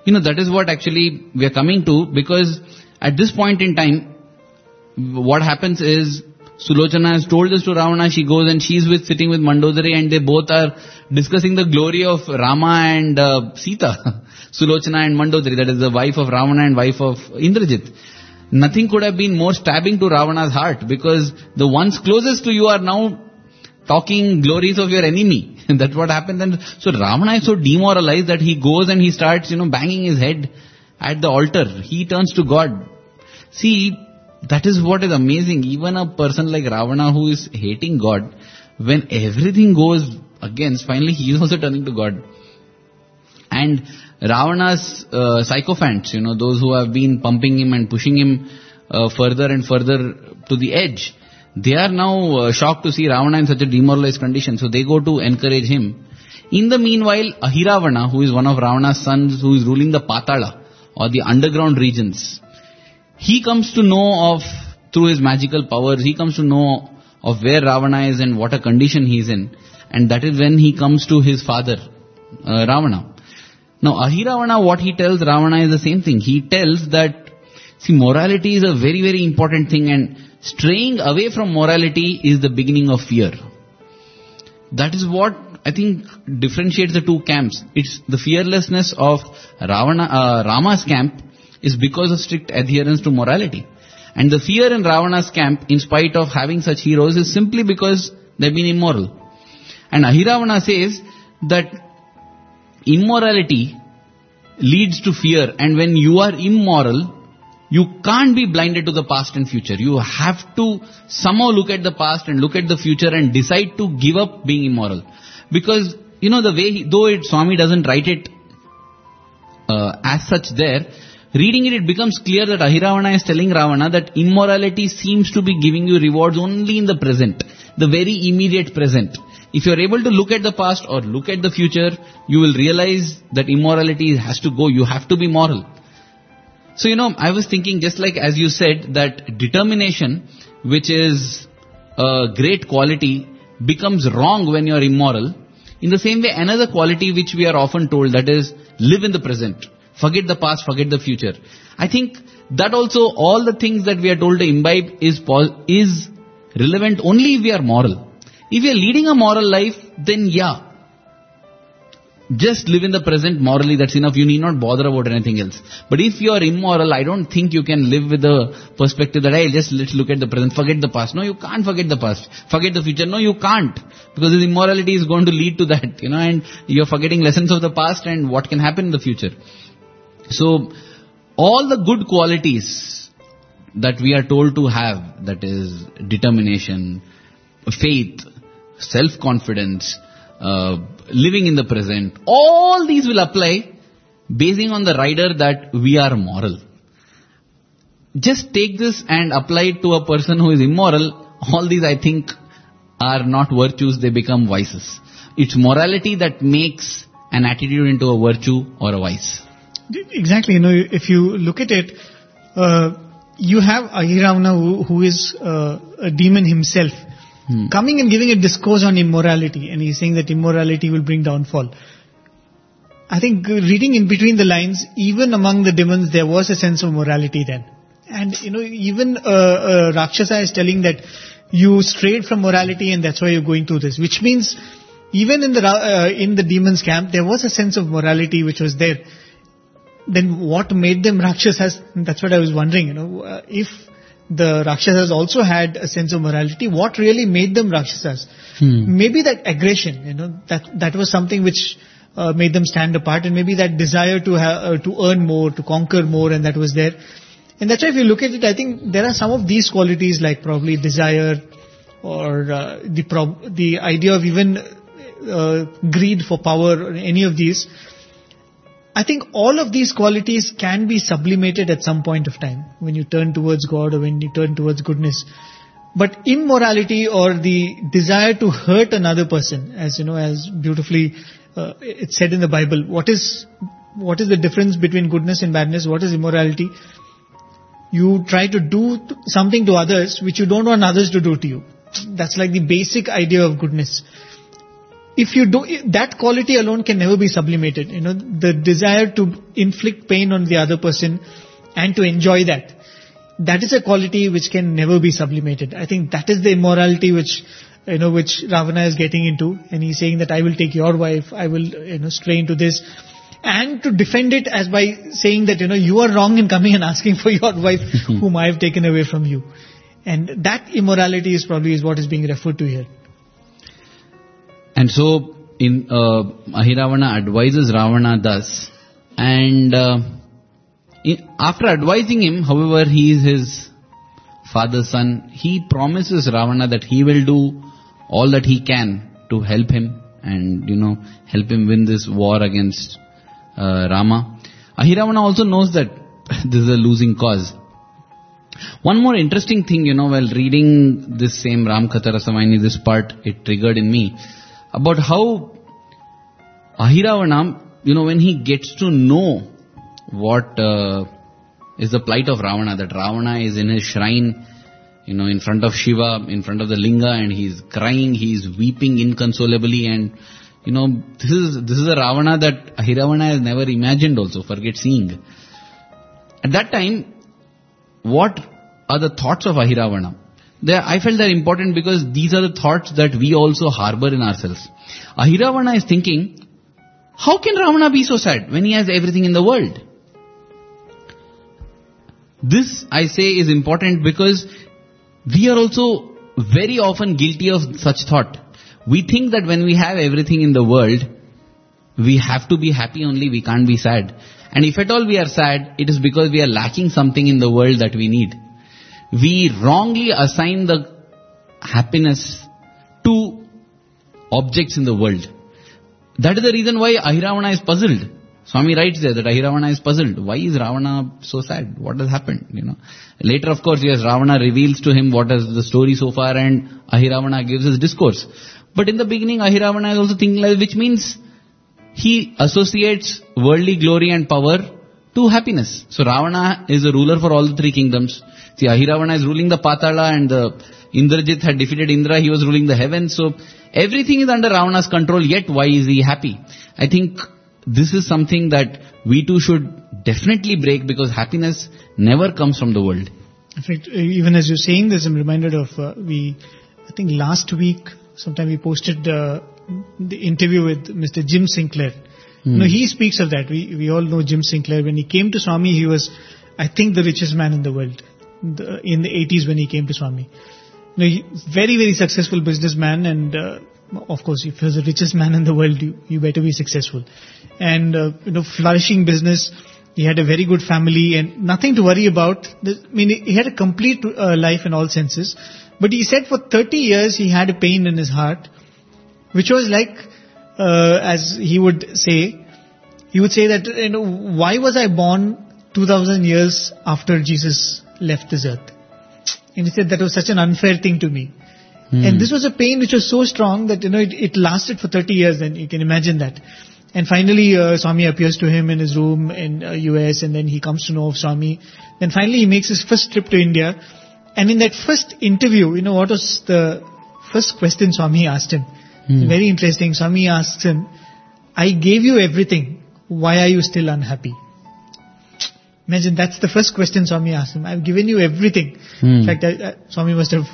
That is what actually we are coming to, because at this point in time, what happens is, Sulochana has told this to Ravana, she goes and she's sitting with Mandodari, and they both are discussing the glory of Rama and Sita. Sulochana and Mandodari, that is the wife of Ravana and wife of Indrajit. Nothing could have been more stabbing to Ravana's heart, because the ones closest to you are now talking glories of your enemy. And that's what happened. And so Ravana is so demoralized that he goes and he starts, banging his head at the altar. He turns to God. See, that is what is amazing. Even a person like Ravana who is hating God, when everything goes against, finally he is also turning to God. And Ravana's sycophants, those who have been pumping him and pushing him further and further to the edge, they are now shocked to see Ravana in such a demoralized condition. So they go to encourage him. In the meanwhile, Ahiravana, who is one of Ravana's sons, who is ruling the Patala or the underground regions, he comes to know of, through his magical powers, he comes to know of where Ravana is and what a condition he is in. And that is when he comes to his father, Ravana. Now Ahiravana, what he tells Ravana is the same thing. He tells that, see, morality is a very, very important thing, and straying away from morality is the beginning of fear. That is what I think differentiates the two camps. It's the fearlessness of Rama's camp is because of strict adherence to morality. And the fear in Ravana's camp, in spite of having such heroes, is simply because they've been immoral. And Ahiravana says that immorality leads to fear. And when you are immoral, you can't be blinded to the past and future. You have to somehow look at the past and look at the future and decide to give up being immoral. Because, the way, Swami doesn't write it as such there, reading it, it becomes clear that Ahiravana is telling Ravana that immorality seems to be giving you rewards only in the present, the very immediate present. If you are able to look at the past or look at the future, you will realize that immorality has to go. You have to be moral. So, I was thinking, just like as you said, that determination, which is a great quality, becomes wrong when you are immoral. In the same way, another quality which we are often told, that is, live in the present. Forget the past, forget the future. I think that also, all the things that we are told to imbibe is relevant only if we are moral. If you are leading a moral life, then yeah. Just live in the present morally, that's enough. You need not bother about anything else. But if you are immoral, I don't think you can live with the perspective that, hey, just let's look at the present, forget the past. No, you can't forget the past. Forget the future. No, you can't. Because this immorality is going to lead to that, and you're forgetting lessons of the past and what can happen in the future. So, all the good qualities that we are told to have, that is determination, faith, self-confidence, living in the present, all these will apply basing on the rider that we are moral. Just take this and apply it to a person who is immoral. All these, I think, are not virtues, they become vices. It's morality that makes an attitude into a virtue or a vice. Exactly. If you look at it, you have Ahiravana who is a demon himself, coming and giving a discourse on immorality, and he's saying that immorality will bring downfall. I think reading in between the lines, even among the demons, there was a sense of morality then. And, even Rakshasa is telling that you strayed from morality and that's why you're going through this. Which means, even in the demons' camp, there was a sense of morality which was there. Then what made them Rakshasas? That's what I was wondering, if the Rakshasas also had a sense of morality, what really made them Rakshasas? Maybe that aggression, that was something which made them stand apart, and maybe that desire to earn more, to conquer more, and that was there. And that's why if you look at it, I think there are some of these qualities like probably desire or the idea of even greed for power or any of these. I think all of these qualities can be sublimated at some point of time when you turn towards God or when you turn towards goodness. But immorality or the desire to hurt another person, as as beautifully it's said in the Bible, what is the difference between goodness and badness? What is immorality? You try to do something to others which you don't want others to do to you. That's like the basic idea of goodness. If you do that, quality alone can never be sublimated. The desire to inflict pain on the other person and to enjoy that is a quality which can never be sublimated. I think that is the immorality which which Ravana is getting into, and he's saying that I will take your wife, I will stray into this, and to defend it as by saying that you are wrong in coming and asking for your wife whom I have taken away from you. And that immorality is probably what is being referred to here. And so, Ahiravana advises Ravana thus, and after advising him, however, he is his father's son, he promises Ravana that he will do all that he can to help him and, you know, help him win this war against Rama. Ahiravana also knows that this is a losing cause. One more interesting thing, you know, while reading this same Ramkatha Rasavahini, this part, it triggered in me about how Ahiravana, you know, when he gets to know what is the plight of Ravana, that Ravana is in his shrine, you know, in front of Shiva, in front of the linga, and he's crying, he's weeping inconsolably, and, you know, this is a Ravana that Ahiravana has never imagined also, forget seeing. At that time, what are the thoughts of Ahiravana? I felt they're important because these are the thoughts that we also harbor in ourselves. Ahiravana is thinking, how can Ravana be so sad when he has everything in the world? This, I say, is important because we are also very often guilty of such thought. We think that when we have everything in the world, we have to be happy only, we can't be sad. And if at all we are sad, it is because we are lacking something in the world that we need. We wrongly assign the happiness to objects in the world. That is the reason why Ahiravana is puzzled. Swami writes there that Ahiravana is puzzled. Why is Ravana so sad? What has happened? You know. Later, of course, yes, Ravana reveals to him what is the story so far, and Ahiravana gives his discourse. But in the beginning, Ahiravana is also thinking like, which means he associates worldly glory and power to happiness. So Ravana is the ruler for all the three kingdoms. See, Ahiravana is ruling the Patala, and Indrajit had defeated Indra. He was ruling the heavens. So everything is under Ravana's control, yet why is he happy? I think this is something that we too should definitely break, because happiness never comes from the world. In fact, even as you're saying this, I'm reminded of, I think last week, sometime we posted the interview with Mr. Jim Sinclair. Hmm. No, he speaks of that. We all know Jim Sinclair. When he came to Swami, he was, I think, the richest man in the world in the 80s when he came to Swami. No, he, very, very successful businessman, and of course, if you're the richest man in the world, you better be successful. And, you know, flourishing business, he had a very good family and nothing to worry about. I mean, he had a complete life in all senses. But he said for 30 years he had a pain in his heart, which was like, as he would say that, you know, why was I born 2000 years after Jesus left this earth? And he said that was such an unfair thing to me. Mm. And this was a pain which was so strong that, you know, it lasted for 30 years, and you can imagine that. And finally, Swami appears to him in his room in US, and then he comes to know of Swami. Then finally he makes his first trip to India. And in that first interview, you know, what was the first question Swami asked him? Mm. Very interesting. Swami asks him, I gave you everything. Why are you still unhappy? Imagine, that's the first question Swami asked him. I've given you everything. Mm. In fact, Swami must have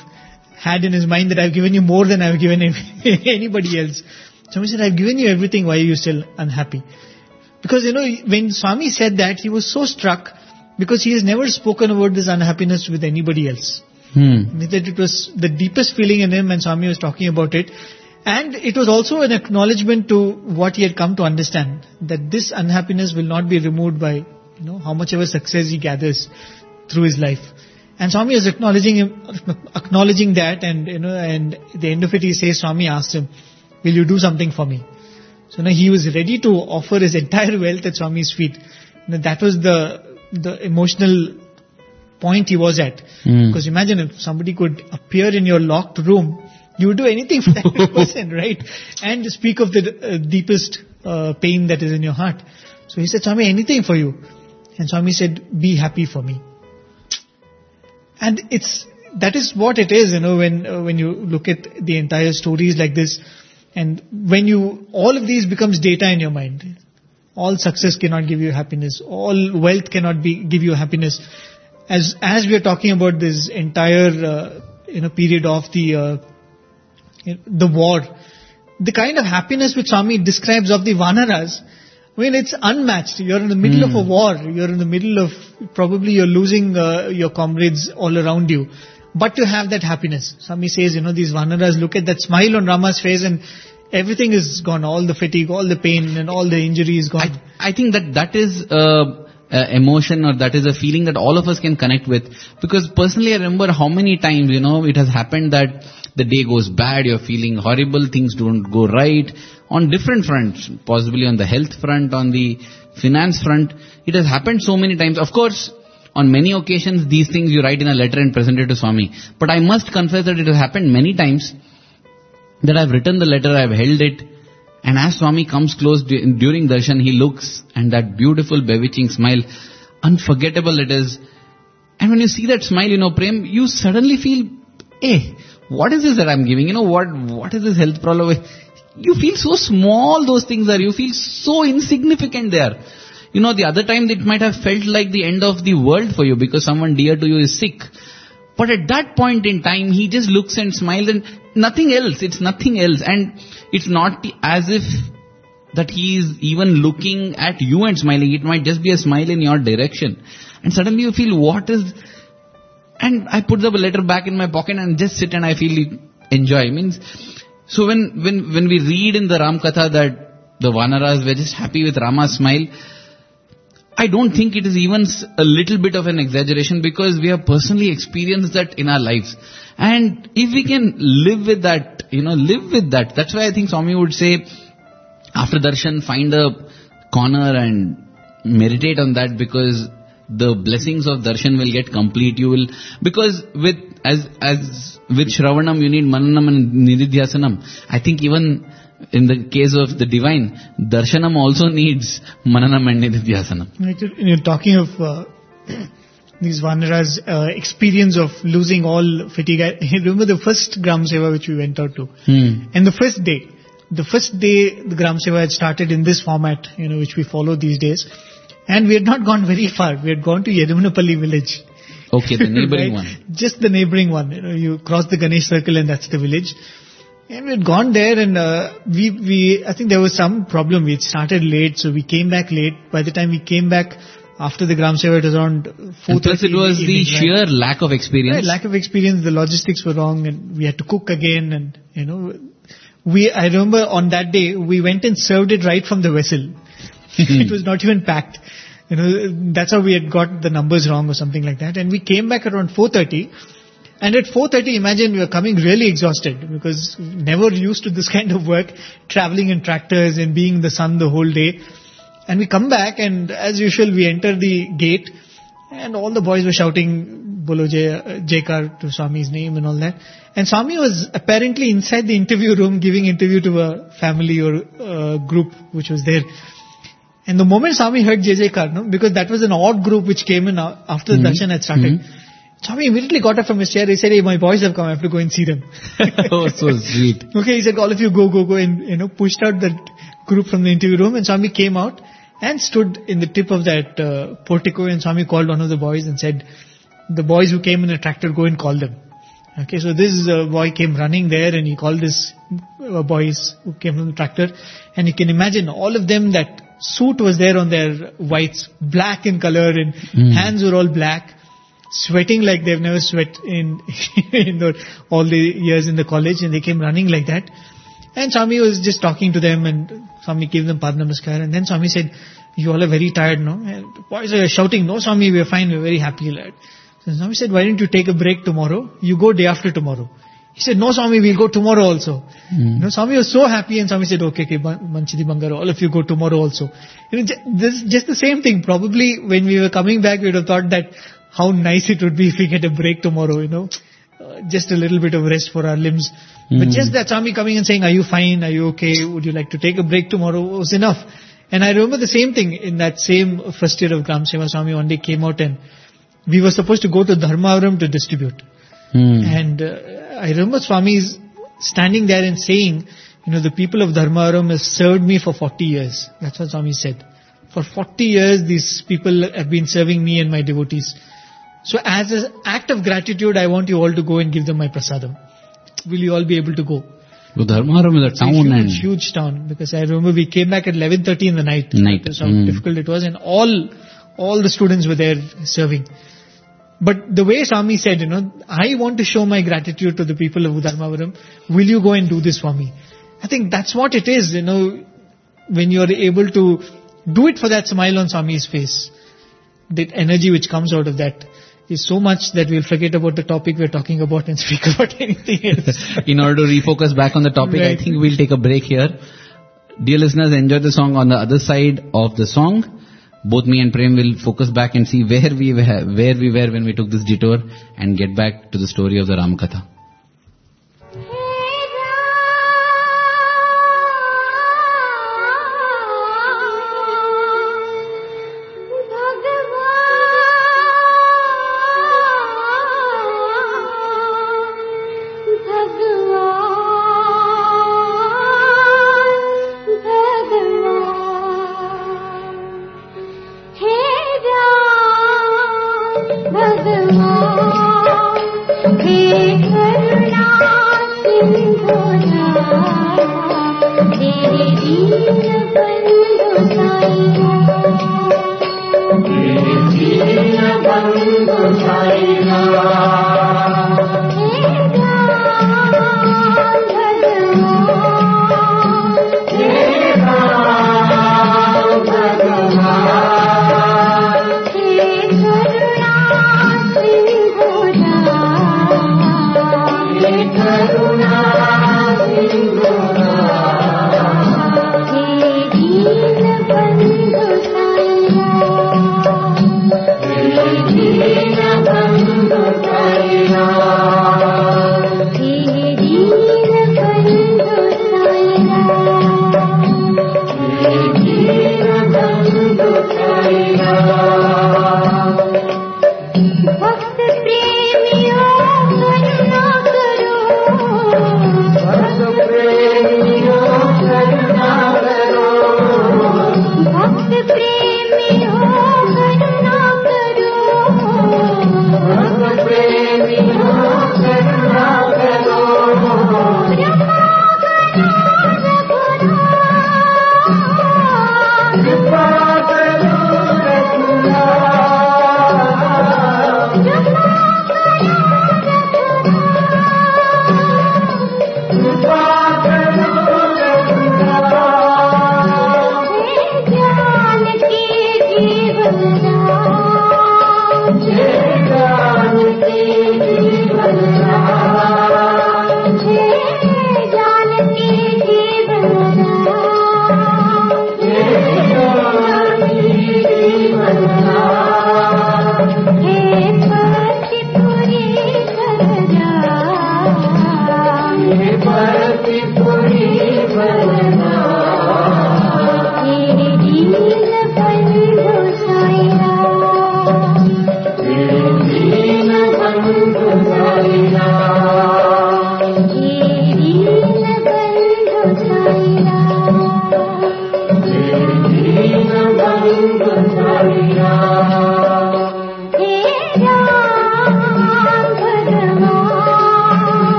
had in his mind that I've given you more than I've given anybody else. Swami said, I've given you everything. Why are you still unhappy? Because, you know, when Swami said that, he was so struck, because he has never spoken about this unhappiness with anybody else. Hmm. That it was the deepest feeling in him, and Swami was talking about it. And it was also an acknowledgement to what he had come to understand, that this unhappiness will not be removed by, you know, how much ever success he gathers through his life. And Swami is acknowledging that, and, you know, and at the end of it he says, Swami asked him, will you do something for me? So now he was ready to offer his entire wealth at Swami's feet. Now, that was the emotional point he was at. Mm. Because imagine if somebody could appear in your locked room, you would do anything for that person, right? And speak of the deepest pain that is in your heart. So he said, Swami, anything for you. And Swami said, be happy for me. And that is what it is, you know, when you look at the entire stories like this, and when all of these becomes data in your mind. All success cannot give you happiness. All wealth cannot give you happiness. As we are talking about this entire period of the war, the kind of happiness which Swami describes of the Vanaras, I mean, it's unmatched. You're in the middle of a war. You're in the middle of, probably you're losing your comrades all around you. But to have that happiness. Swami says, you know, these Vanaras look at that smile on Rama's face, and everything is gone, all the fatigue, all the pain and all the injuries gone. I think that is emotion, or that is a feeling that all of us can connect with, because personally I remember how many times, you know, it has happened that the day goes bad, you're feeling horrible, things don't go right on different fronts, possibly on the health front, on the finance front. It has happened so many times. Of course, on many occasions these things you write in a letter and present it to Swami, but I must confess that it has happened many times that I've written the letter, I've held it, and as Swami comes close during darshan, he looks, and that beautiful bewitching smile, unforgettable it is. And when you see that smile, you know, Prem, you suddenly feel, hey, what is this that I'm giving? You know, what is this health problem? You feel so small those things are. You feel so insignificant there. You know, the other time it might have felt like the end of the world for you because someone dear to you is sick. But at that point in time, he just looks and smiles and nothing else. It's nothing else. And it's not as if that he is even looking at you and smiling. It might just be a smile in your direction. And suddenly you feel, what is... And I put the letter back in my pocket and just sit and I feel, enjoy. Means, so when we read in the Ramkatha that the Vanaras were just happy with Rama's smile, I don't think it is even a little bit of an exaggeration, because we have personally experienced that in our lives. And if we can live with that, you know, live with that. That's why I think Swami would say, after darshan, find a corner and meditate on that, because the blessings of darshan will get complete. You will, because with, as with Shravanam, you need Mananam and Nididhyasanam. I think even in the case of the divine, darshanam also needs Mananam and Nididhyasanam. You're talking of these Vanaras' experience of losing all fatigue. I remember the first Gram Seva which we went out to. And the first day the Gram Seva had started in this format, you know, which we follow these days. And we had not gone very far. We had gone to Yedumunapalli village. Okay, the neighboring right? one. Just the neighboring one. You know, you cross the Ganesh circle and that's the village. And we had gone there and we I think there was some problem. We had started late, so we came back late. By the time we came back after the Gram Seva, it was around 4:30. Plus it was the sheer lack of experience. Right, lack of experience. The logistics were wrong and we had to cook again, and, you know, I remember on that day, we went and served it right from the vessel. It was not even packed. You know, that's how we had got the numbers wrong or something like that. And we came back around 4:30. And at 4:30, imagine we were coming really exhausted, because never used to this kind of work, traveling in tractors and being in the sun the whole day. And we come back and as usual, we enter the gate and all the boys were shouting, Bolo Jaikar to Swami's name and all that. And Swami was apparently inside the interview room giving interview to a family or a group which was there. And the moment Swami heard Jaikar, no, because that was an odd group which came in after the darshan had started. Swami immediately got up from his chair. He said, hey, my boys have come. I have to go and see them. Oh, so sweet. Okay, he said, all of you go. And, you know, pushed out that group from the interview room. And Swami came out and stood in the tip of that portico. And Swami called one of the boys and said, the boys who came in a tractor, go and call them. Okay, so this boy came running there and he called this boys who came from the tractor. And you can imagine all of them, that suit was there on their whites, black in color, and hands were all black, sweating like they've never sweat in all the years in the college, and they came running like that. And Swami was just talking to them, and Swami gave them Pad Namaskar, and then Swami said, you all are very tired, no? And the boys are shouting, no Swami, we're fine, we're very happy, lad. So Swami said, why don't you take a break tomorrow? You go day after tomorrow. He said, no Swami, we'll go tomorrow also. You know, Swami was so happy, and Swami said, okay, Manchidi Bangaro, all of you go tomorrow also. You know, this just the same thing. Probably when we were coming back, we would have thought that how nice it would be if we get a break tomorrow, you know, just a little bit of rest for our limbs. But just that Swami coming and saying, are you fine? Are you okay? Would you like to take a break tomorrow? Was enough. And I remember the same thing in that same first year of Gram Seva. Swami one day came out and we were supposed to go to Dharmavaram to distribute. And I remember Swami standing there and saying, you know, the people of Dharmavaram have served me for 40 years. That's what Swami said. For 40 years, these people have been serving me and my devotees. So as an act of gratitude, I want you all to go and give them my prasadam. Will you all be able to go? So Dharmaram is a town. Huge town. Because I remember we came back at 11:30 in the night. That's how difficult it was. And all the students were there serving. But the way Swami said, you know, I want to show my gratitude to the people of Dharmavaram. Will you go and do this for me? I think that's what it is, you know, when you are able to do it for that smile on Swami's face. The energy which comes out of that is so much that we'll forget about the topic we're talking about and speak about anything else. In order to refocus back on the topic, right. I think we'll take a break here. Dear listeners, enjoy the song. On the other side of the song, both me and Prem will focus back and see where we were when we took this detour and get back to the story of the Ramkatha.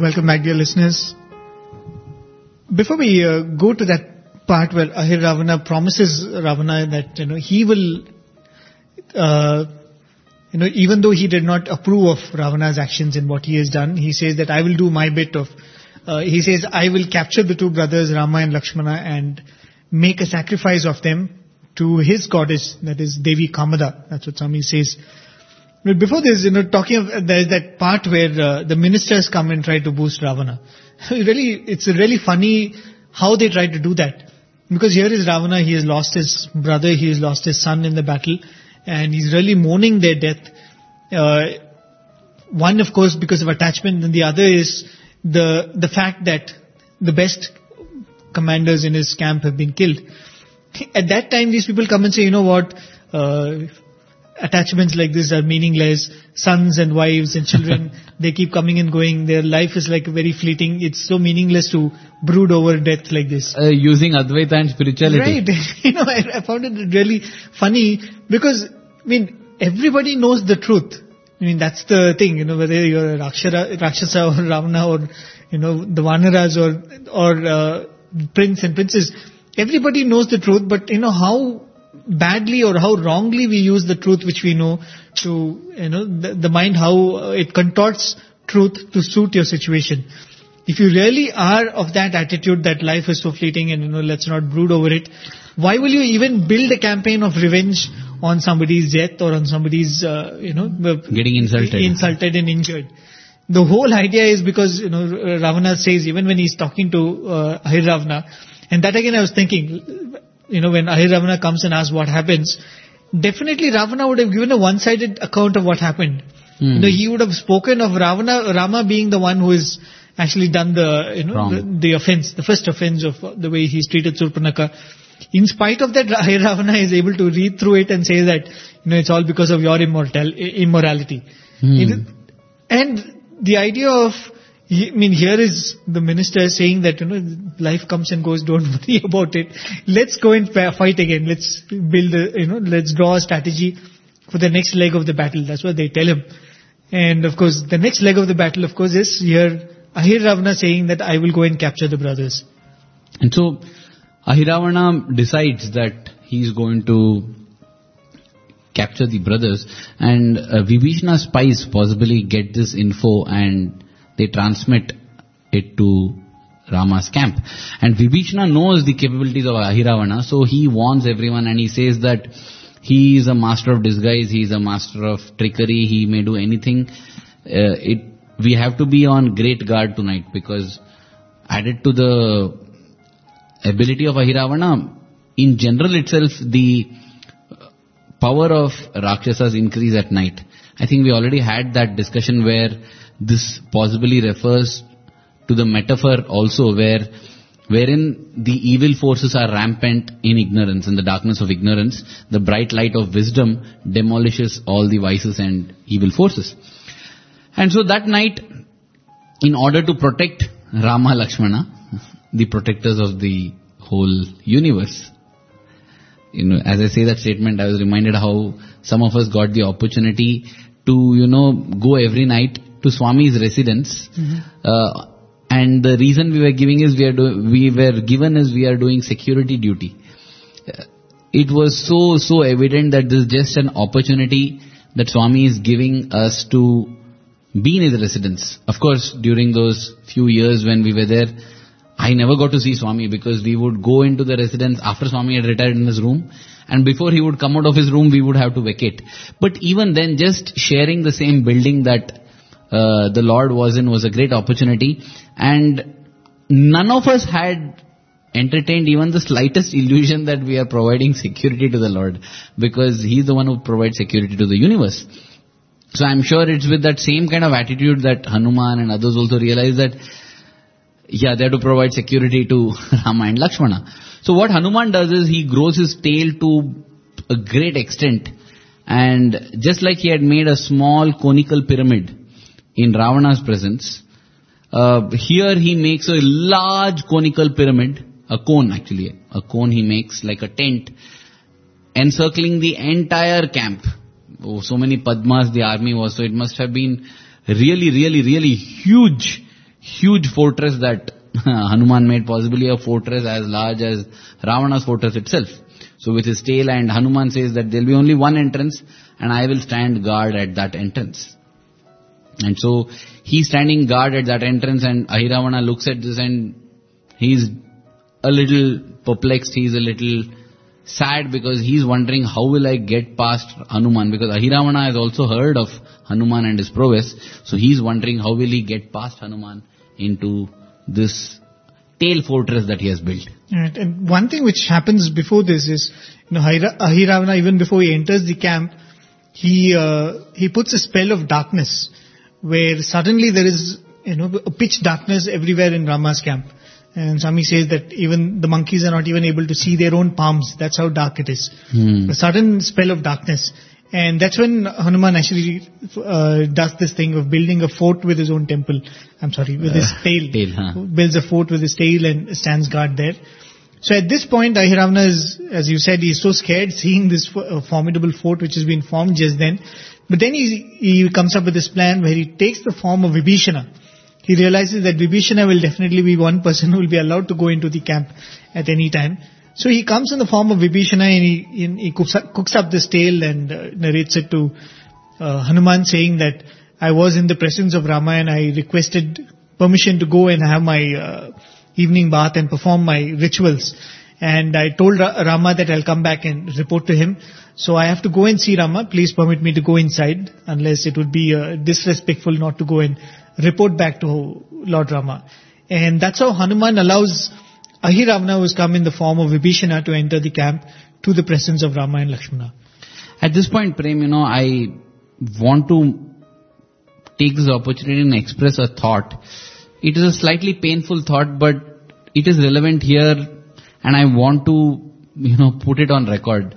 Welcome back, dear listeners. Before we go to that part where Ahiravana promises Ravana that he will, even though he did not approve of Ravana's actions and what he has done, he says that I will do my bit of. He says I will capture the two brothers Rama and Lakshmana and make a sacrifice of them to his goddess, that is Devi Kamada. That's what Swami says. Before this, talking of, there's that part where the ministers come and try to boost Ravana. It's really funny how they try to do that. Because here is Ravana, he has lost his brother, he has lost his son in the battle, and he's really mourning their death. One, of course, because of attachment, and the other is the fact that the best commanders in his camp have been killed. At that time, these people come and say, attachments like this are meaningless. Sons and wives and children, they keep coming and going. Their life is like very fleeting. It's so meaningless to brood over death like this. Using Advaita and spirituality. Right. I found it really funny because, everybody knows the truth. That's the thing, whether you're a Rakshasa or Ravana or, the Vanaras or prince and princess. Everybody knows the truth, but, how badly or how wrongly we use the truth which we know to, the mind, how it contorts truth to suit your situation. If you really are of that attitude that life is so fleeting and, let's not brood over it, why will you even build a campaign of revenge on somebody's death or on somebody's, getting insulted and injured? The whole idea is because, Ravana says, even when he's talking to Ahiravana, and that again I was thinking, when Ahiravana comes and asks what happens, definitely Ravana would have given a one-sided account of what happened. Mm. He would have spoken of Rama being the one who has actually done the offense, the first offense of the way he's treated Shurpanakha. In spite of that, Ahiravana is able to read through it and say that, it's all because of your immorality. Mm. And the idea of, here is the minister saying that, life comes and goes, don't worry about it. Let's go and fight again. Let's build let's draw a strategy for the next leg of the battle. That's what they tell him. And of course, the next leg of the battle, of course, is here Ahiravana saying that I will go and capture the brothers. And so, Ahiravana decides that he's going to capture the brothers, and Vibhishana spies possibly get this info and they transmit it to Rama's camp. And Vibhishana knows the capabilities of Ahiravana, so he warns everyone and he says that he is a master of disguise, he is a master of trickery, he may do anything. We have to be on great guard tonight, because added to the ability of Ahiravana, in general itself, the power of Rakshasas increase at night. I think we already had that discussion where this possibly refers to the metaphor also wherein the evil forces are rampant in ignorance, in the darkness of ignorance. The bright light of wisdom demolishes all the vices and evil forces. And so that night, in order to protect Rama, Lakshmana, the protectors of the whole universe, as I say that statement, I was reminded how some of us got the opportunity to, go every night to Swami's residence. Mm-hmm. And the reason we were given is we are doing security duty. It was so evident that this is just an opportunity that Swami is giving us to be in his residence. Of course, during those few years when we were there, I never got to see Swami, because we would go into the residence after Swami had retired in his room, and before he would come out of his room, we would have to vacate. But even then, just sharing the same building that the Lord was in was a great opportunity, and none of us had entertained even the slightest illusion that we are providing security to the Lord, because he's the one who provides security to the universe. So I'm sure it's with that same kind of attitude that Hanuman and others also realized that they have to provide security to Rama and Lakshmana. So what Hanuman does is he grows his tail to a great extent, and just like he had made a small conical pyramid in Ravana's presence, here he makes a large conical pyramid, a cone he makes like a tent, encircling the entire camp. Oh, so many Padmas the army was, so it must have been really, really, really huge huge fortress that Hanuman made, possibly a fortress as large as Ravana's fortress itself. So with his tail, and Hanuman says that there will be only one entrance and I will stand guard at that entrance. And so he's standing guard at that entrance, and Ahiravana looks at this and he's a little perplexed, he's a little sad, because he's wondering how will I get past Hanuman, because Ahiravana has also heard of Hanuman and his prowess, so he's wondering how will he get past Hanuman into this tail fortress that he has built. Right. And one thing which happens before this is, Ahiravana, even before he enters the camp, he puts a spell of darkness, where suddenly there is, a pitch darkness everywhere in Rama's camp. And Swami says that even the monkeys are not even able to see their own palms. That's how dark it is. A sudden spell of darkness. And that's when Hanuman actually does this thing of building a fort with his own temple. With his tail. Builds a fort with his tail and stands guard there. So at this point, Ahiravana is, as you said, he's so scared seeing this formidable fort which has been formed just then. But then he comes up with this plan where he takes the form of Vibhishana. He realizes that Vibhishana will definitely be one person who will be allowed to go into the camp at any time. So he comes in the form of Vibhishana and he cooks up this tale and narrates it to Hanuman, saying that I was in the presence of Rama and I requested permission to go and have my evening bath and perform my rituals. And I told Rama that I'll come back and report to him. So I have to go and see Rama. Please permit me to go inside, unless it would be disrespectful not to go and report back to Lord Rama. And that's how Hanuman allows Ahiravana, who has come in the form of Vibhishana, to enter the camp to the presence of Rama and Lakshmana. At this point, Prem, I want to take this opportunity and express a thought. It is a slightly painful thought, but it is relevant here, and I want to, put it on record.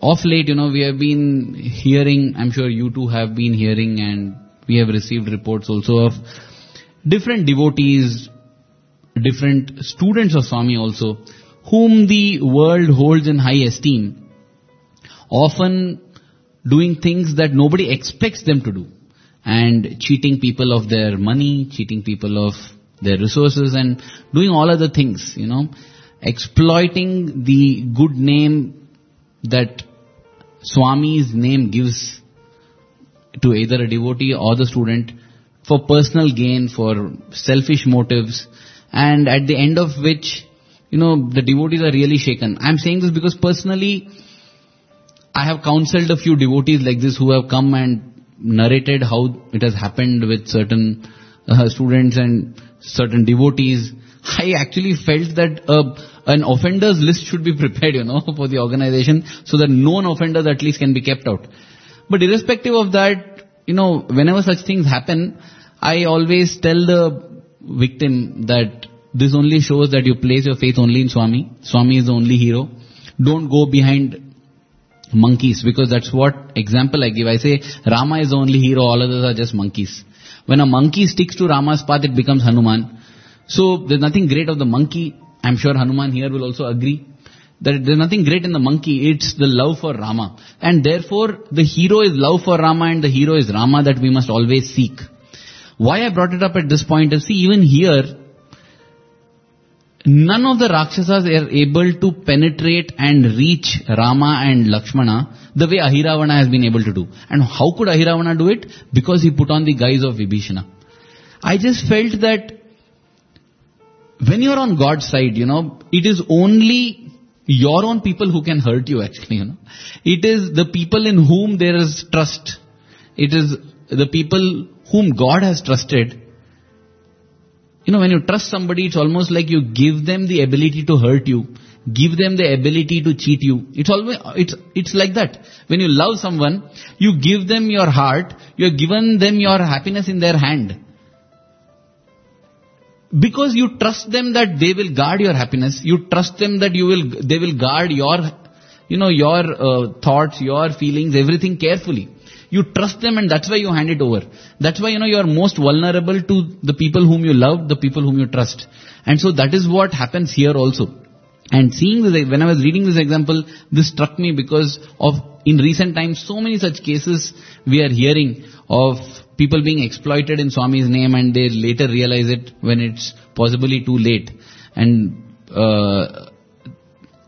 Of late, we have been hearing, I'm sure you too have been hearing, and we have received reports also of different devotees, different students of Swami also, whom the world holds in high esteem, often doing things that nobody expects them to do, and cheating people of their money, cheating people of their resources, and doing all other things, exploiting the good name that Swami's name gives to either a devotee or the student for personal gain, for selfish motives, and at the end of which, the devotees are really shaken. I'm saying this because personally, I have counseled a few devotees like this who have come and narrated how it has happened with certain students and certain devotees. I actually felt that an offenders list should be prepared, for the organization, so that known offenders at least can be kept out. But irrespective of that, whenever such things happen, I always tell the victim that this only shows that you place your faith only in Swami. Swami is the only hero. Don't go behind monkeys, because that's what example I give. I say Rama is the only hero, all others are just monkeys. When a monkey sticks to Rama's path, it becomes Hanuman. So there's nothing great of the monkey. I'm sure Hanuman here will also agree that there's nothing great in the monkey. It's the love for Rama. And therefore the hero is love for Rama, and the hero is Rama, that we must always seek. Why I brought it up at this point is, see, even here, none of the Rakshasas are able to penetrate and reach Rama and Lakshmana the way Ahiravana has been able to do. And how could Ahiravana do it? Because he put on the guise of Vibhishana. I just felt that when you're on God's side, it is only your own people who can hurt you actually, It is the people in whom there is trust. It is the people whom God has trusted. When you trust somebody, it's almost like you give them the ability to hurt you, give them the ability to cheat you. It's like that. When you love someone, you give them your heart, you have given them your happiness in their hand. Because you trust them that they will guard your happiness, you trust them that they will guard your, your thoughts, your feelings, everything carefully. You trust them, and that's why you hand it over. That's why, you are most vulnerable to the people whom you love, the people whom you trust. And so that is what happens here also. And seeing this, when I was reading this example, this struck me because of, in recent times, so many such cases we are hearing of people being exploited in Swami's name, and they later realize it when it's possibly too late. And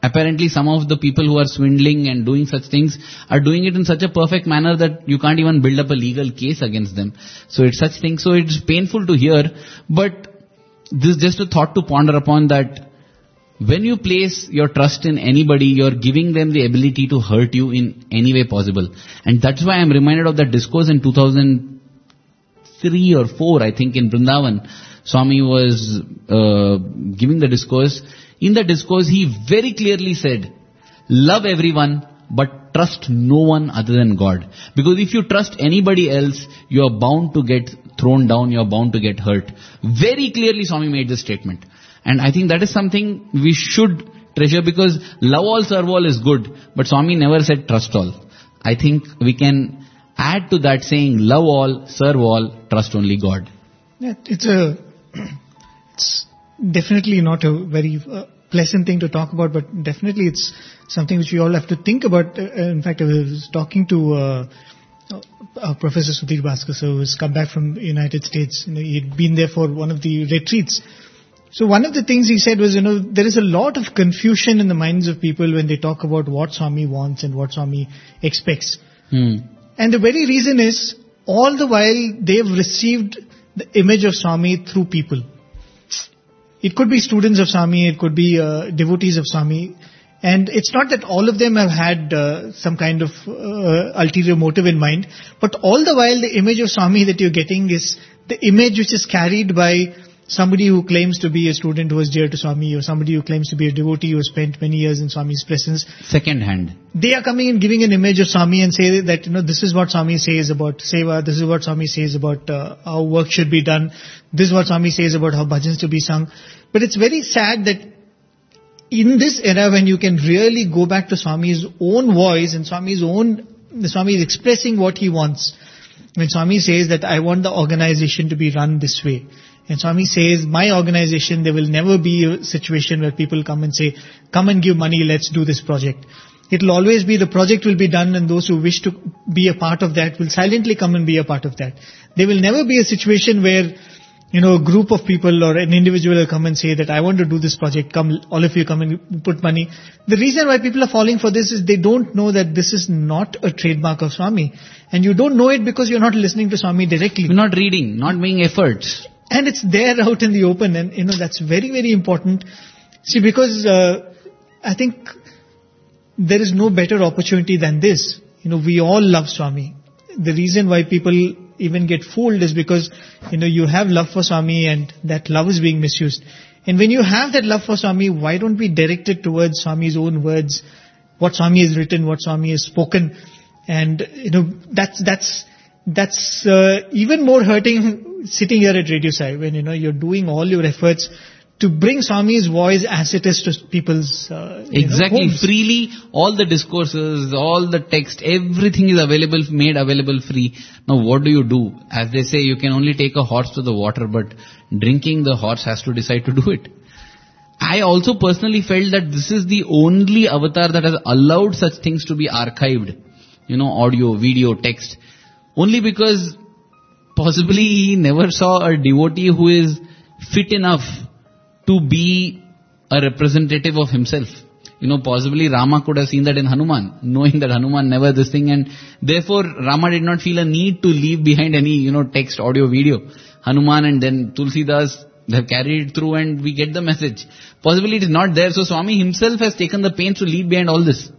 apparently some of the people who are swindling and doing such things are doing it in such a perfect manner that you can't even build up a legal case against them. So it's such things. So it's painful to hear, but this is just a thought to ponder upon, that when you place your trust in anybody, you're giving them the ability to hurt you in any way possible. And that's why I'm reminded of that discourse in 2003 or 4, I think, in Brindavan. Swami was giving the discourse. In the discourse, he very clearly said, love everyone, but trust no one other than God. Because if you trust anybody else, you are bound to get thrown down, you are bound to get hurt. Very clearly, Swami made this statement. And I think that is something we should treasure, because love all, serve all is good. But Swami never said trust all. I think we can add to that saying, love all, serve all, trust only God. Yeah, it's definitely not a very pleasant thing to talk about, but definitely it's something which we all have to think about. In fact, I was talking to Professor Sudhir Bhaskar, who has come back from the United States. You know, he'd been there for one of the retreats. So one of the things he said was, you know, there is a lot of confusion in the minds of people when they talk about what Swami wants and what Swami expects. And the very reason is, all the while they've received the image of Swami through people. It could be students of Swami, it could be devotees of Swami. And it's not that all of them have had some kind of ulterior motive in mind, but all the while the image of Swami that you're getting is the image which is carried by somebody who claims to be a student who is dear to Swami, or somebody who claims to be a devotee who has spent many years in Swami's presence. Second hand. They are coming and giving an image of Swami and say that, you know, this is what Swami says about seva, this is what Swami says about how work should be done, this is what Swami says about how bhajans to be sung. But it's very sad that in this era, when you can really go back to Swami's own voice and Swami is expressing what he wants. When Swami says that I want the organization to be run this way, and Swami says, my organization, there will never be a situation where people come and say, come and give money, let's do this project. It will always be, the project will be done, and those who wish to be a part of that will silently come and be a part of that. There will never be a situation where, you know, a group of people or an individual will come and say that I want to do this project, come, all of you come and put money. The reason why people are falling for this is they don't know that this is not a trademark of Swami. And you don't know it because you're not listening to Swami directly. You're not reading, not making efforts. And it's there out in the open, and you know that's very, very important. See, because I think there is no better opportunity than this. You know, we all love Swami. The reason why people even get fooled is because, you know, you have love for Swami and that love is being misused. And when you have that love for Swami, why don't we direct it towards Swami's own words, what Swami has written, what Swami has spoken? And you know, that's even more hurting. Sitting here at Radio Sai, when you know you're doing all your efforts to bring Swami's voice as it is to people's homes. Freely, all the discourses, all the text, everything is available, made available free. Now what do you do? As they say, you can only take a horse to the water, but drinking the horse has to decide to do it. I also personally felt that this is the only avatar that has allowed such things to be archived. You know, audio, video, text. Only because possibly he never saw a devotee who is fit enough to be a representative of himself. You know, possibly Rama could have seen that in Hanuman, knowing that Hanuman never this thing, and therefore Rama did not feel a need to leave behind any, you know, text, audio, video. Hanuman and then Tulsidas, they have carried it through and we get the message. Possibly it is not there, so Swami himself has taken the pains to leave behind all this.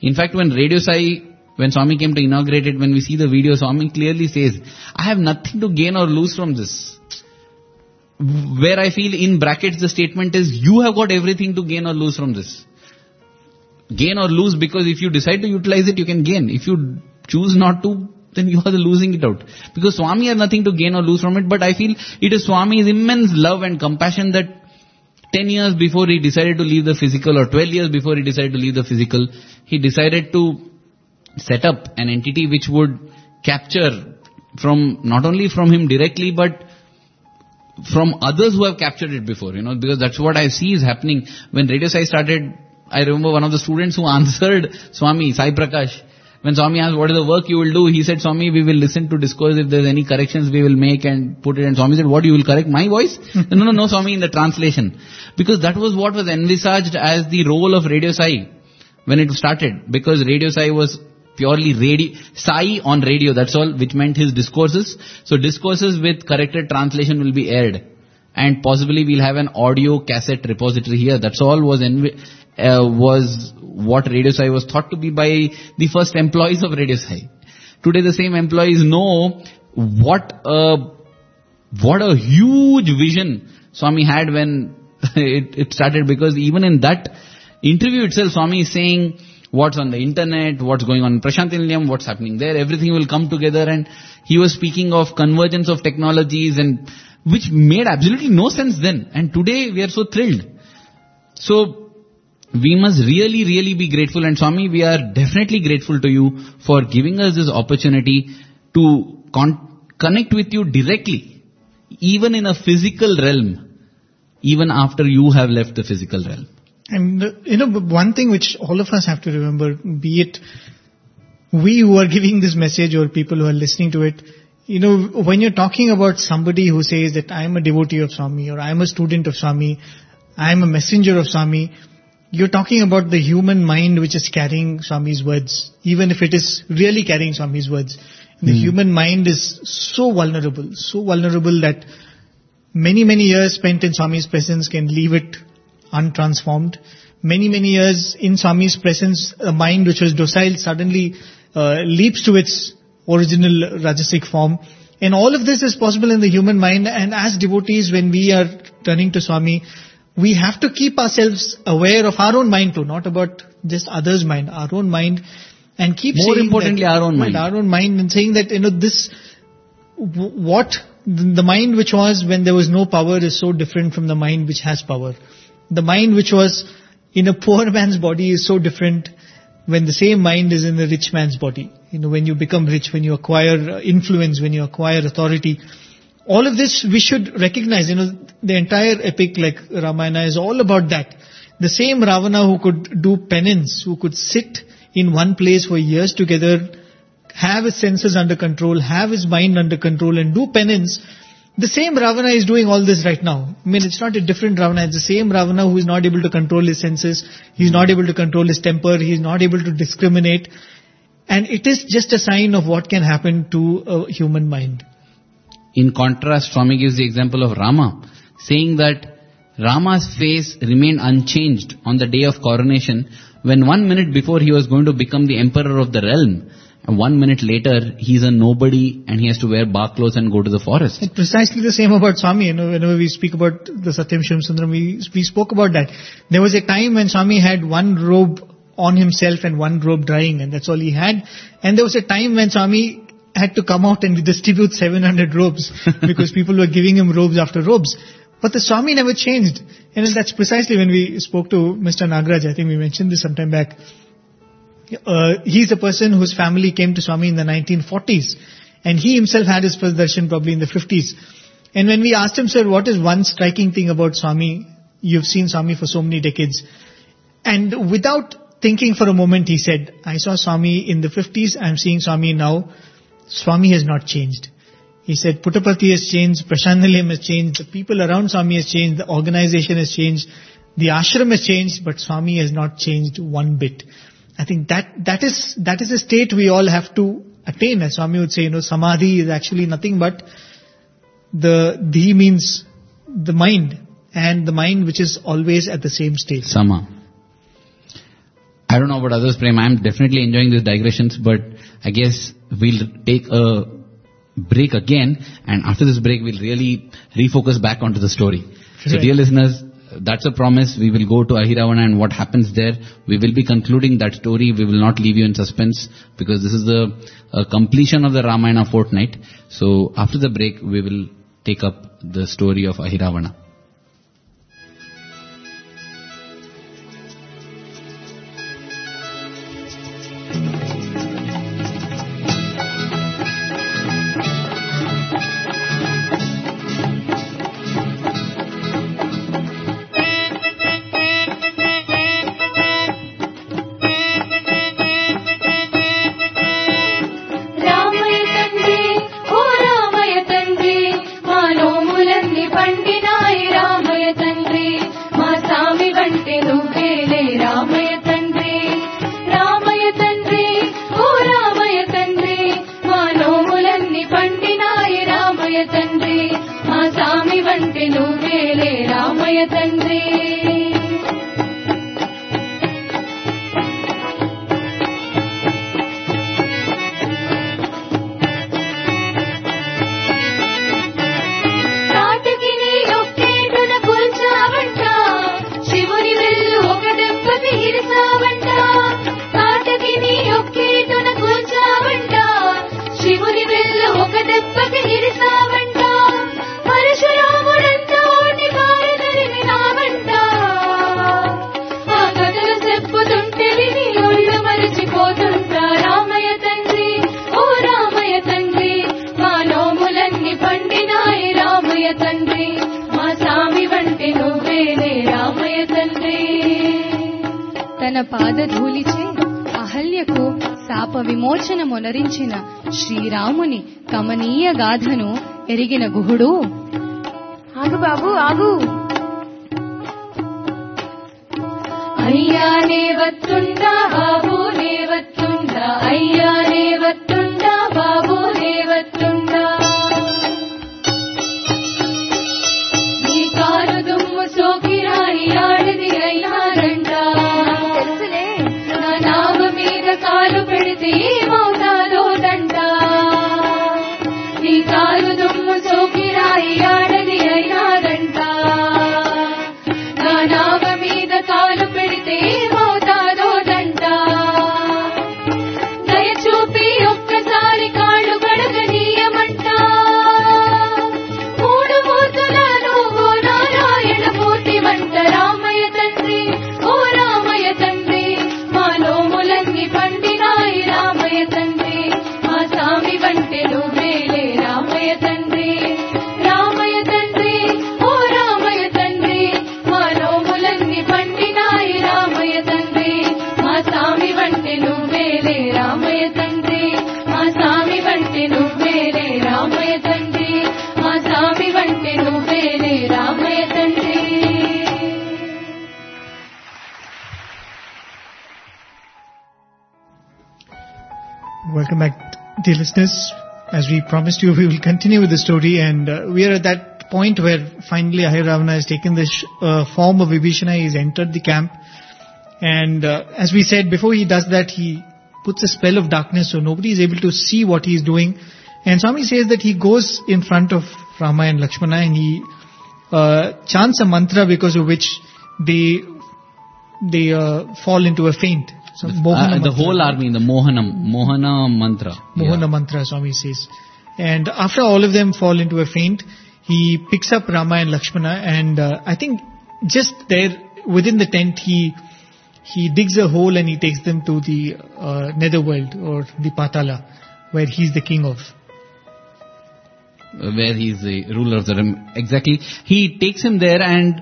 In fact, when Radio Sai, when Swami came to inaugurate it, when we see the video, Swami clearly says, I have nothing to gain or lose from this. Where I feel in brackets the statement is, you have got everything to gain or lose from this. Gain or lose, because if you decide to utilize it, you can gain. If you choose not to, then you are losing it out. Because Swami has nothing to gain or lose from it, but I feel it is Swami's immense love and compassion that 10 years before he decided to leave the physical, or 12 years before he decided to leave the physical, he decided to set up an entity which would capture from, not only from him directly, but from others who have captured it before, you know, because that's what I see is happening. When Radio Sai started, I remember one of the students who answered Swami, Sai Prakash. When Swami asked, what is the work you will do? He said, Swami, we will listen to discourse. If there is any corrections, we will make and put it. And Swami said, what, you will correct my voice? No, Swami, in the translation. Because that was what was envisaged as the role of Radio Sai when it started. Because Radio Sai was purely Sai on radio, that's all, which meant his discourses. So discourses with corrected translation will be aired. And possibly we'll have an audio cassette repository here. That's all was what Radio Sai was thought to be by the first employees of Radio Sai. Today the same employees know what a huge vision Swami had when it started, because even in that interview itself, Swami is saying what's on the internet, what's going on in Prashanthinilayam, what's happening there, everything will come together, and he was speaking of convergence of technologies, and which made absolutely no sense then. And today we are so thrilled. So we must really, really be grateful. And Swami, we are definitely grateful to you for giving us this opportunity to connect with you directly, even in a physical realm, even after you have left the physical realm. And, one thing which all of us have to remember, be it we who are giving this message or people who are listening to it, you know, when you're talking about somebody who says that I'm a devotee of Swami, or I'm a student of Swami, I'm a messenger of Swami, you're talking about the human mind which is carrying Swami's words, even if it is really carrying Swami's words. The human mind is so vulnerable that many, many years spent in Swami's presence can leave it untransformed. Many, many years in Swami's presence, a mind which was docile suddenly leaps to its original rajasic form. And all of this is possible in the human mind. And as devotees, when we are turning to Swami, we have to keep ourselves aware of our own mind too, not about just others' mind, our own mind, and keep more importantly that, our own mind, and saying that, you know, this, what the mind which was when there was no power is so different from the mind which has power. The mind which was in a poor man's body is so different when the same mind is in a rich man's body. You know, when you become rich, when you acquire influence, when you acquire authority. All of this we should recognize, you know, the entire epic like Ramayana is all about that. The same Ravana who could do penance, who could sit in one place for years together, have his senses under control, have his mind under control and do penance, the same Ravana is doing all this right now. I mean, it's not a different Ravana, it's the same Ravana who is not able to control his senses, he's not able to control his temper, he's not able to discriminate. And it is just a sign of what can happen to a human mind. In contrast, Swami gives the example of Rama, saying that Rama's face remained unchanged on the day of coronation, when 1 minute before he was going to become the emperor of the realm, and 1 minute later he's a nobody and he has to wear bar clothes and go to the forest. It's precisely the same about Swami. You know, whenever we speak about the Satyam Shivam Sundaram, we spoke about that. There was a time when Swami had one robe on himself and one robe drying, and that's all he had. And there was a time when Swami had to come out and distribute 700 robes because people were giving him robes after robes. But the Swami never changed. And that's precisely when we spoke to Mr. Nagraj. I think we mentioned this sometime back. He's a person whose family came to Swami in the 1940s. And he himself had his first darshan probably in the 50s. And when we asked him, sir, what is one striking thing about Swami? You've seen Swami for so many decades. And without thinking for a moment, he said, I saw Swami in the 50s. I'm seeing Swami now. Swami has not changed. He said, Puttaparthi has changed, Prashanthinilayam has changed, the people around Swami has changed, the organization has changed, the ashram has changed, but Swami has not changed one bit. I think that is a state we all have to attain. As Swami would say, you know, samadhi is actually nothing but the dhi means the mind, and the mind which is always at the same state. Sama. I don't know about others, Prem. I'm definitely enjoying these digressions, but I guess we'll take a break again, and after this break we'll really refocus back onto the story. Right. So dear listeners, that's a promise. We will go to Ahiravana and what happens there. We will be concluding that story. We will not leave you in suspense, because this is the completion of the Ramayana fortnight. So after the break we will take up the story of Ahiravana. రామయ తండ్రి మా స్వామి వంటి నువ్వేలే రామయ తండ్రి. తన పాదధూళిచే అహల్యకు శాప విమోచనమొనరించిన శ్రీరాముని కమనీయ గాథను ఎరిగిన గుహుడు. ఆగు బాబు ఆగు. అయ్యానే వత్తుండా బాబు నేవత్తుండా, అయ్యానే వత్తుండా బాబు నేవత్తుండా, నీ కారు దుమ్ము సోకిరా యాడిది అయినారండా, నా నావ మీద కాలు పెడితే ఏమవుతాదో దండ, నీ కాలు దుమ్ము సోకిరా యాడిది అయినారంట, నా నావ మీద కాలు పెడితే ఏమవుతాదో దండ, దయచూపి ఒక్కసారి కాళ్ళు కడగనీయమంట, మూడు మూర్తుల నువ్వు నారాయణ మూర్తివంట రామయ్య తండ్రి ఓ రామయ్య తండ్రి మా నోములన్నీ పండినాయి రామయ్య తండ్రి మా స్వామి వంటి నువ్వేలే రామయ్య తండ్రి రామయ్య తండ్రి ఓ రామయ్య తండ్రి మా నోములన్నీ పండినాయి రామయ్య తండ్రి మా స్వామి వంటి నువ్వేలే రామయ్య తండ్రి మా స్వామి వంటి నువ్వేలే రామయ్య తండ్రి మా స్వామి వంటి నువ్వేలే రామయ్య తండ్రి. Welcome back, dear listeners. As we promised you, we will continue with the story, and we are at that point where finally Ahiravana has taken the form of Vibhishana. He has entered the camp, and as we said, before he does that, he puts a spell of darkness so nobody is able to see what he is doing. And Swami says that he goes in front of Rama and Lakshmana and he chants a mantra because of which they fall into a faint. So the whole army, the Mohana mantra, Swami says. And after all of them fall into a faint, he picks up Rama and Lakshmana, and I think just there within the tent he digs a hole and he takes them to the netherworld or the Patala, where he's the king of. Where he's the ruler of the realm. Exactly. He takes him there, and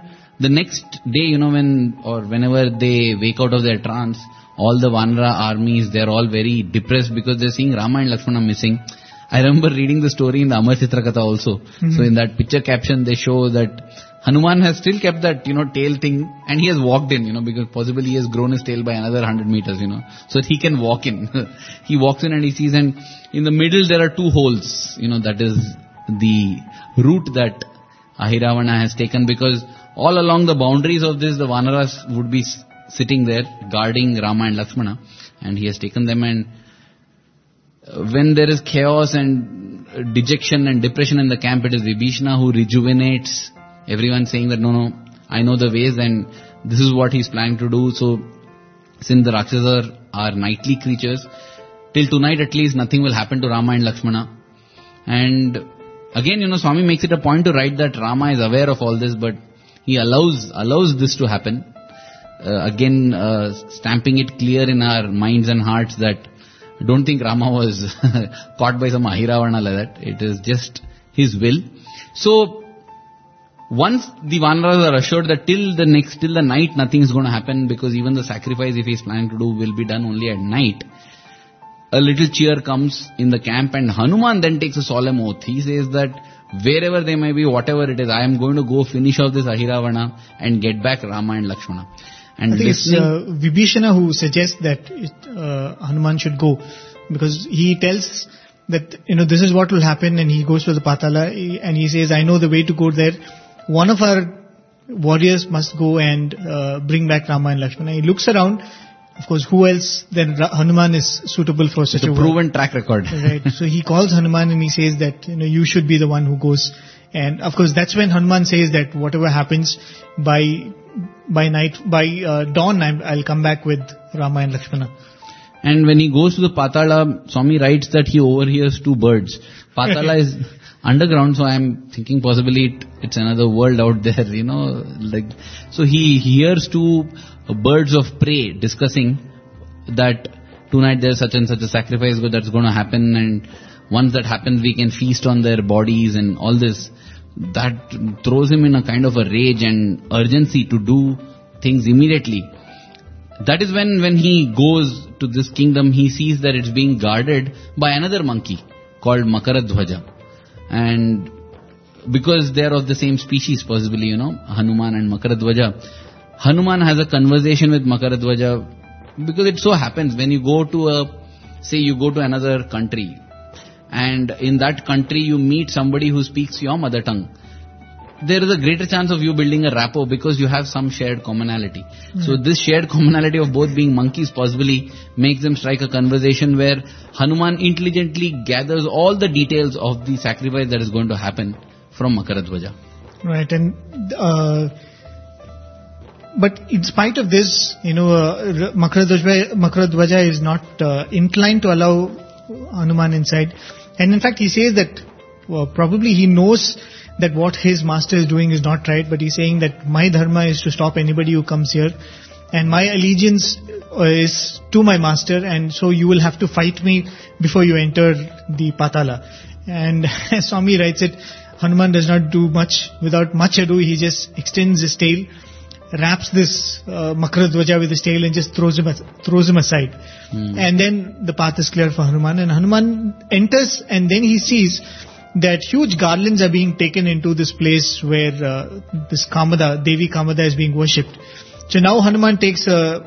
the next day, whenever they wake out of their trance, all the Vanara armies, they're all very depressed because they're seeing Rama and Lakshmana missing. I remember reading the story in the Amar Chitra Kata also. Mm-hmm. So in that picture caption, they show that Hanuman has still kept that, tail thing, and he has walked in, because possibly he has grown his tail by another 100 meters, so that he can walk in. He walks in and he sees, and in the middle there are two holes, that is the route that Ahiravana has taken, because all along the boundaries of this, the Vanaras would be sitting there guarding Rama and Lakshmana, and he has taken them. And when there is chaos and dejection and depression in the camp, it is Vibhishana who rejuvenates everyone, saying that no, I know the ways and this is what he is planning to do. So since the Rakshasas are nightly creatures, till tonight at least nothing will happen to Rama and Lakshmana. And again, Swami makes it a point to write that Rama is aware of all this, but he allows this to happen. Stamping it clear in our minds and hearts that I don't think Rama was caught by some Ahiravana like that. It is just his will. So once the Vanaras are assured that till the night nothing is going to happen, because even the sacrifice, if he is planning to do, will be done only at night, a little cheer comes in the camp, and Hanuman then takes a solemn oath. He says that wherever they may be, whatever it is, I am going to go finish off this Ahiravana and get back Rama and Lakshmana. And I think it's Vibhishana who suggests that Hanuman should go, because he tells that, this is what will happen, and he goes to the Patala and he says, I know the way to go there. One of our warriors must go and bring back Rama and Lakshmana. He looks around. Of course, who else than Hanuman is suitable for such a work? It's a proven track record. Right. So he calls Hanuman and he says that, you should be the one who goes. And of course, that's when Hanuman says that whatever happens by dawn, I'll come back with Rama and Lakshmana. And when he goes to the Patala, Swami writes that he overhears two birds. Patala is underground, so I'm thinking possibly it's another world out there, So he hears two birds of prey discussing that tonight there's such and such a sacrifice that's going to happen, and once that happens we can feast on their bodies and all this. That throws him in a kind of a rage and urgency to do things immediately. That is when he goes to this kingdom, he sees that it's being guarded by another monkey called Makaradvaja. And because they are of the same species, possibly, Hanuman and Makaradvaja, Hanuman has a conversation with Makaradvaja, because it so happens when you go to another country, and in that country you meet somebody who speaks your mother tongue, there is a greater chance of you building a rapport because you have some shared commonality. So this shared commonality of both being monkeys possibly makes them strike a conversation where Hanuman intelligently gathers all the details of the sacrifice that is going to happen from Makaradvaja. Right, and but in spite of this, Makaradvaja is not inclined to allow Hanuman inside. And in fact, he says that probably he knows that what his master is doing is not right, but he's saying that my dharma is to stop anybody who comes here, and my allegiance is to my master, and so you will have to fight me before you enter the Patala. And as Swami writes it, Hanuman does not do much. Without much ado, he just extends his tail, wraps this Makaradvaja with his tail and just throws him aside. And then the path is clear for Hanuman, and Hanuman enters, and then he sees that huge garlands are being taken into this place where this Kamada, Devi Kamada, is being worshipped. So now Hanuman takes a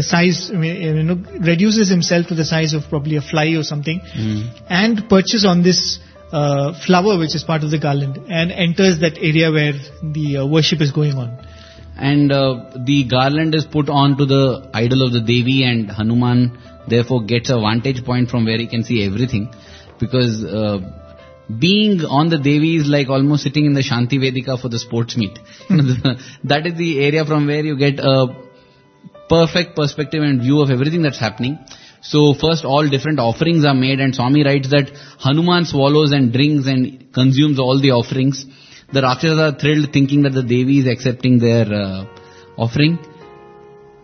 size, reduces himself to the size of probably a fly or something, and perches on this flower which is part of the garland, and enters that area where the worship is going on. And the garland is put on to the idol of the Devi, and Hanuman therefore gets a vantage point from where he can see everything, because being on the Devi is like almost sitting in the Shanti Vedika for the sports meet. That is the area from where you get a perfect perspective and view of everything that's happening. So first all different offerings are made, and Swami writes that Hanuman swallows and drinks and consumes all the offerings. The Rakshasas are thrilled, thinking that the Devi is accepting their offering.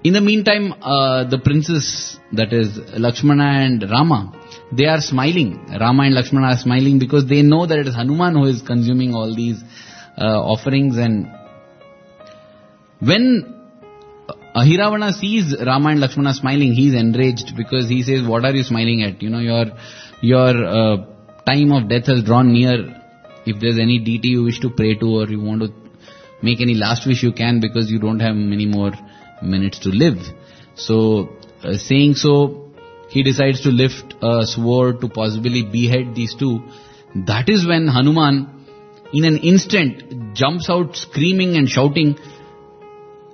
In the meantime, the princes, that is Lakshmana and Rama, they are smiling. Rama and Lakshmana are smiling because they know that it is Hanuman who is consuming all these offerings. And when Ahiravana sees Rama and Lakshmana smiling, he is enraged because he says, what are you smiling at? Your time of death has drawn near. If there's any deity you wish to pray to, or you want to make any last wish, you can, because you don't have many more minutes to live. So, saying so, he decides to lift a sword to possibly behead these two. That is when Hanuman, in an instant, jumps out screaming and shouting.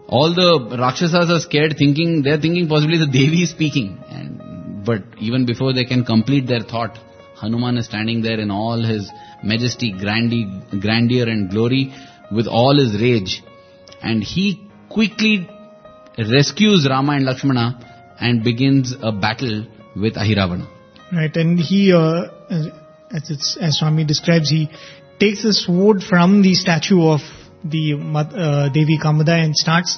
All the Rakshasas are scared, they're thinking possibly the Devi is speaking. But even before they can complete their thought, Hanuman is standing there in all his majesty, grandeur and glory, with all his rage, and he quickly rescues Rama and Lakshmana and begins a battle with Ahiravana. Right, and he, as Swami describes, he takes a sword from the statue of the Devi Kamada and starts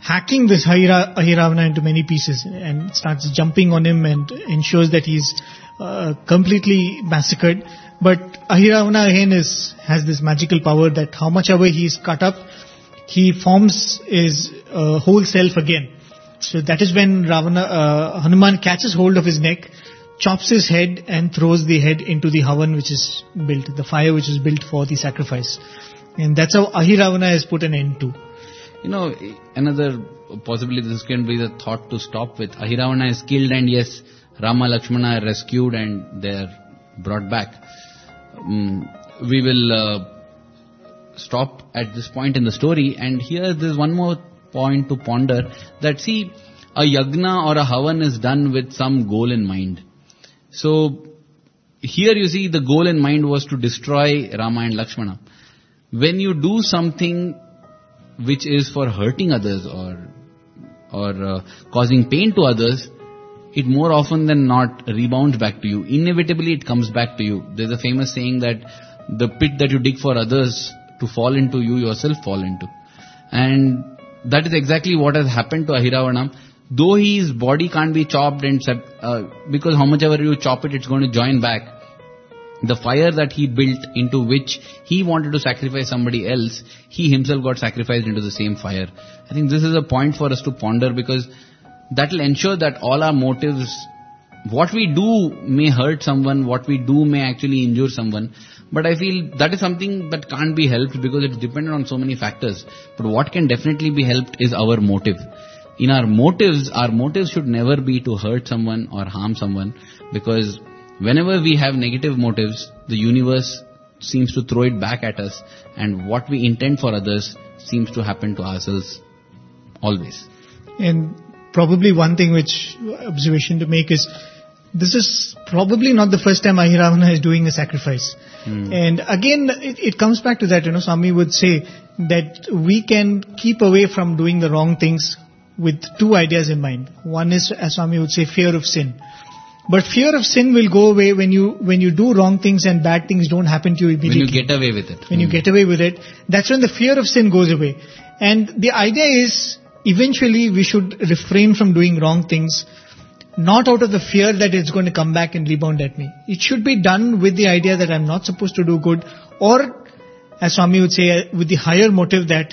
hacking this Ahiravana into many pieces, and starts jumping on him and ensures that he's completely massacred. But Ahiravana again has this magical power that how much ever he is cut up, he forms his whole self again. So that is when Hanuman catches hold of his neck, chops his head and throws the head into the havan which is built, the fire which is built for the sacrifice. And that's how Ahiravana is put an end to. Another, possibly this can be the thought to stop with. Ahiravana is killed, and yes, Rama Lakshmana are rescued and they're brought back. We will stop at this point in the story, and here there's one more point to ponder, that see, a yagna or a havan is done with some goal in mind. So here you see the goal in mind was to destroy Rama and Lakshmana. When you do something which is for hurting others or causing pain to others, it more often than not rebounds back to you. Inevitably it comes back to you. There's a famous saying that the pit that you dig for others to fall into, you yourself fall into. And that is exactly what has happened to Ahiravana. Though his body can't be chopped, and because how much ever you chop it, it's going to join back. The fire that he built, into which he wanted to sacrifice somebody else, he himself got sacrificed into the same fire. I think this is a point for us to ponder, because that will ensure that all our motives, what we do may hurt someone, what we do may actually injure someone. But I feel that is something that can't be helped, because it's dependent on so many factors. But what can definitely be helped is our motive. In our motives should never be to hurt someone or harm someone, because whenever we have negative motives, the universe seems to throw it back at us, and what we intend for others seems to happen to ourselves always. And probably one thing which observation to make is, this is probably not the first time Ahiravana is doing a sacrifice. And again, it comes back to that, Swami would say that we can keep away from doing the wrong things with two ideas in mind. One is, as Swami would say, fear of sin. But fear of sin will go away when you do wrong things and bad things don't happen to you immediately. When you get away with it. When you get away with it, that's when the fear of sin goes away. And the idea is, eventually we should refrain from doing wrong things, not out of the fear that it's going to come back and rebound at me. It should be done with the idea that I'm not supposed to do good, or, as Swami would say, with the higher motive that,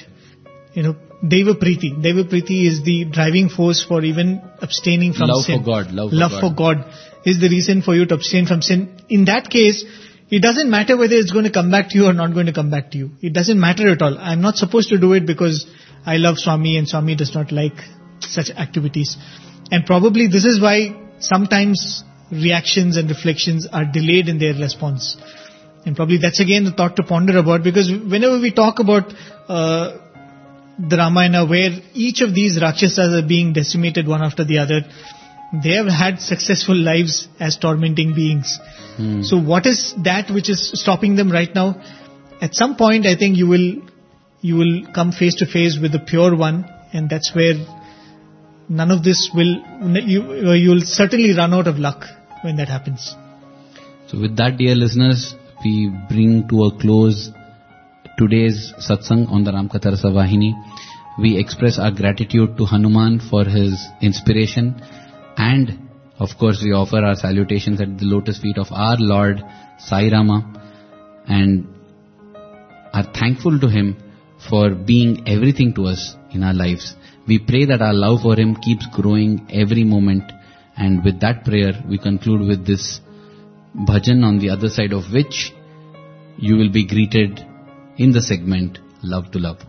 Deva Preeti. Deva Preeti is the driving force for even abstaining from sin. Love for God is the reason for you to abstain from sin. In that case, it doesn't matter whether it's going to come back to you or not going to come back to you. It doesn't matter at all. I'm not supposed to do it because I love Swami and Swami does not like such activities. And probably this is why sometimes reactions and reflections are delayed in their response. And probably that's again the thought to ponder about, because whenever we talk about the Ramayana, where each of these Rakshasas are being decimated one after the other, they have had successful lives as tormenting beings. So what is that which is stopping them right now? At some point, I think you will come face to face with the pure one, and that's where none of this will, you'll certainly run out of luck when that happens. So with that, dear listeners, we bring to a close today's satsang on the Ramkatha Rasavahini. We express our gratitude to Hanuman for his inspiration, and of course we offer our salutations at the lotus feet of our Lord Sai Rama, and are thankful to him for being everything to us in our lives. We pray that our love for him keeps growing every moment, and with that prayer we conclude with this bhajan, on the other side of which you will be greeted in the segment Love to Love.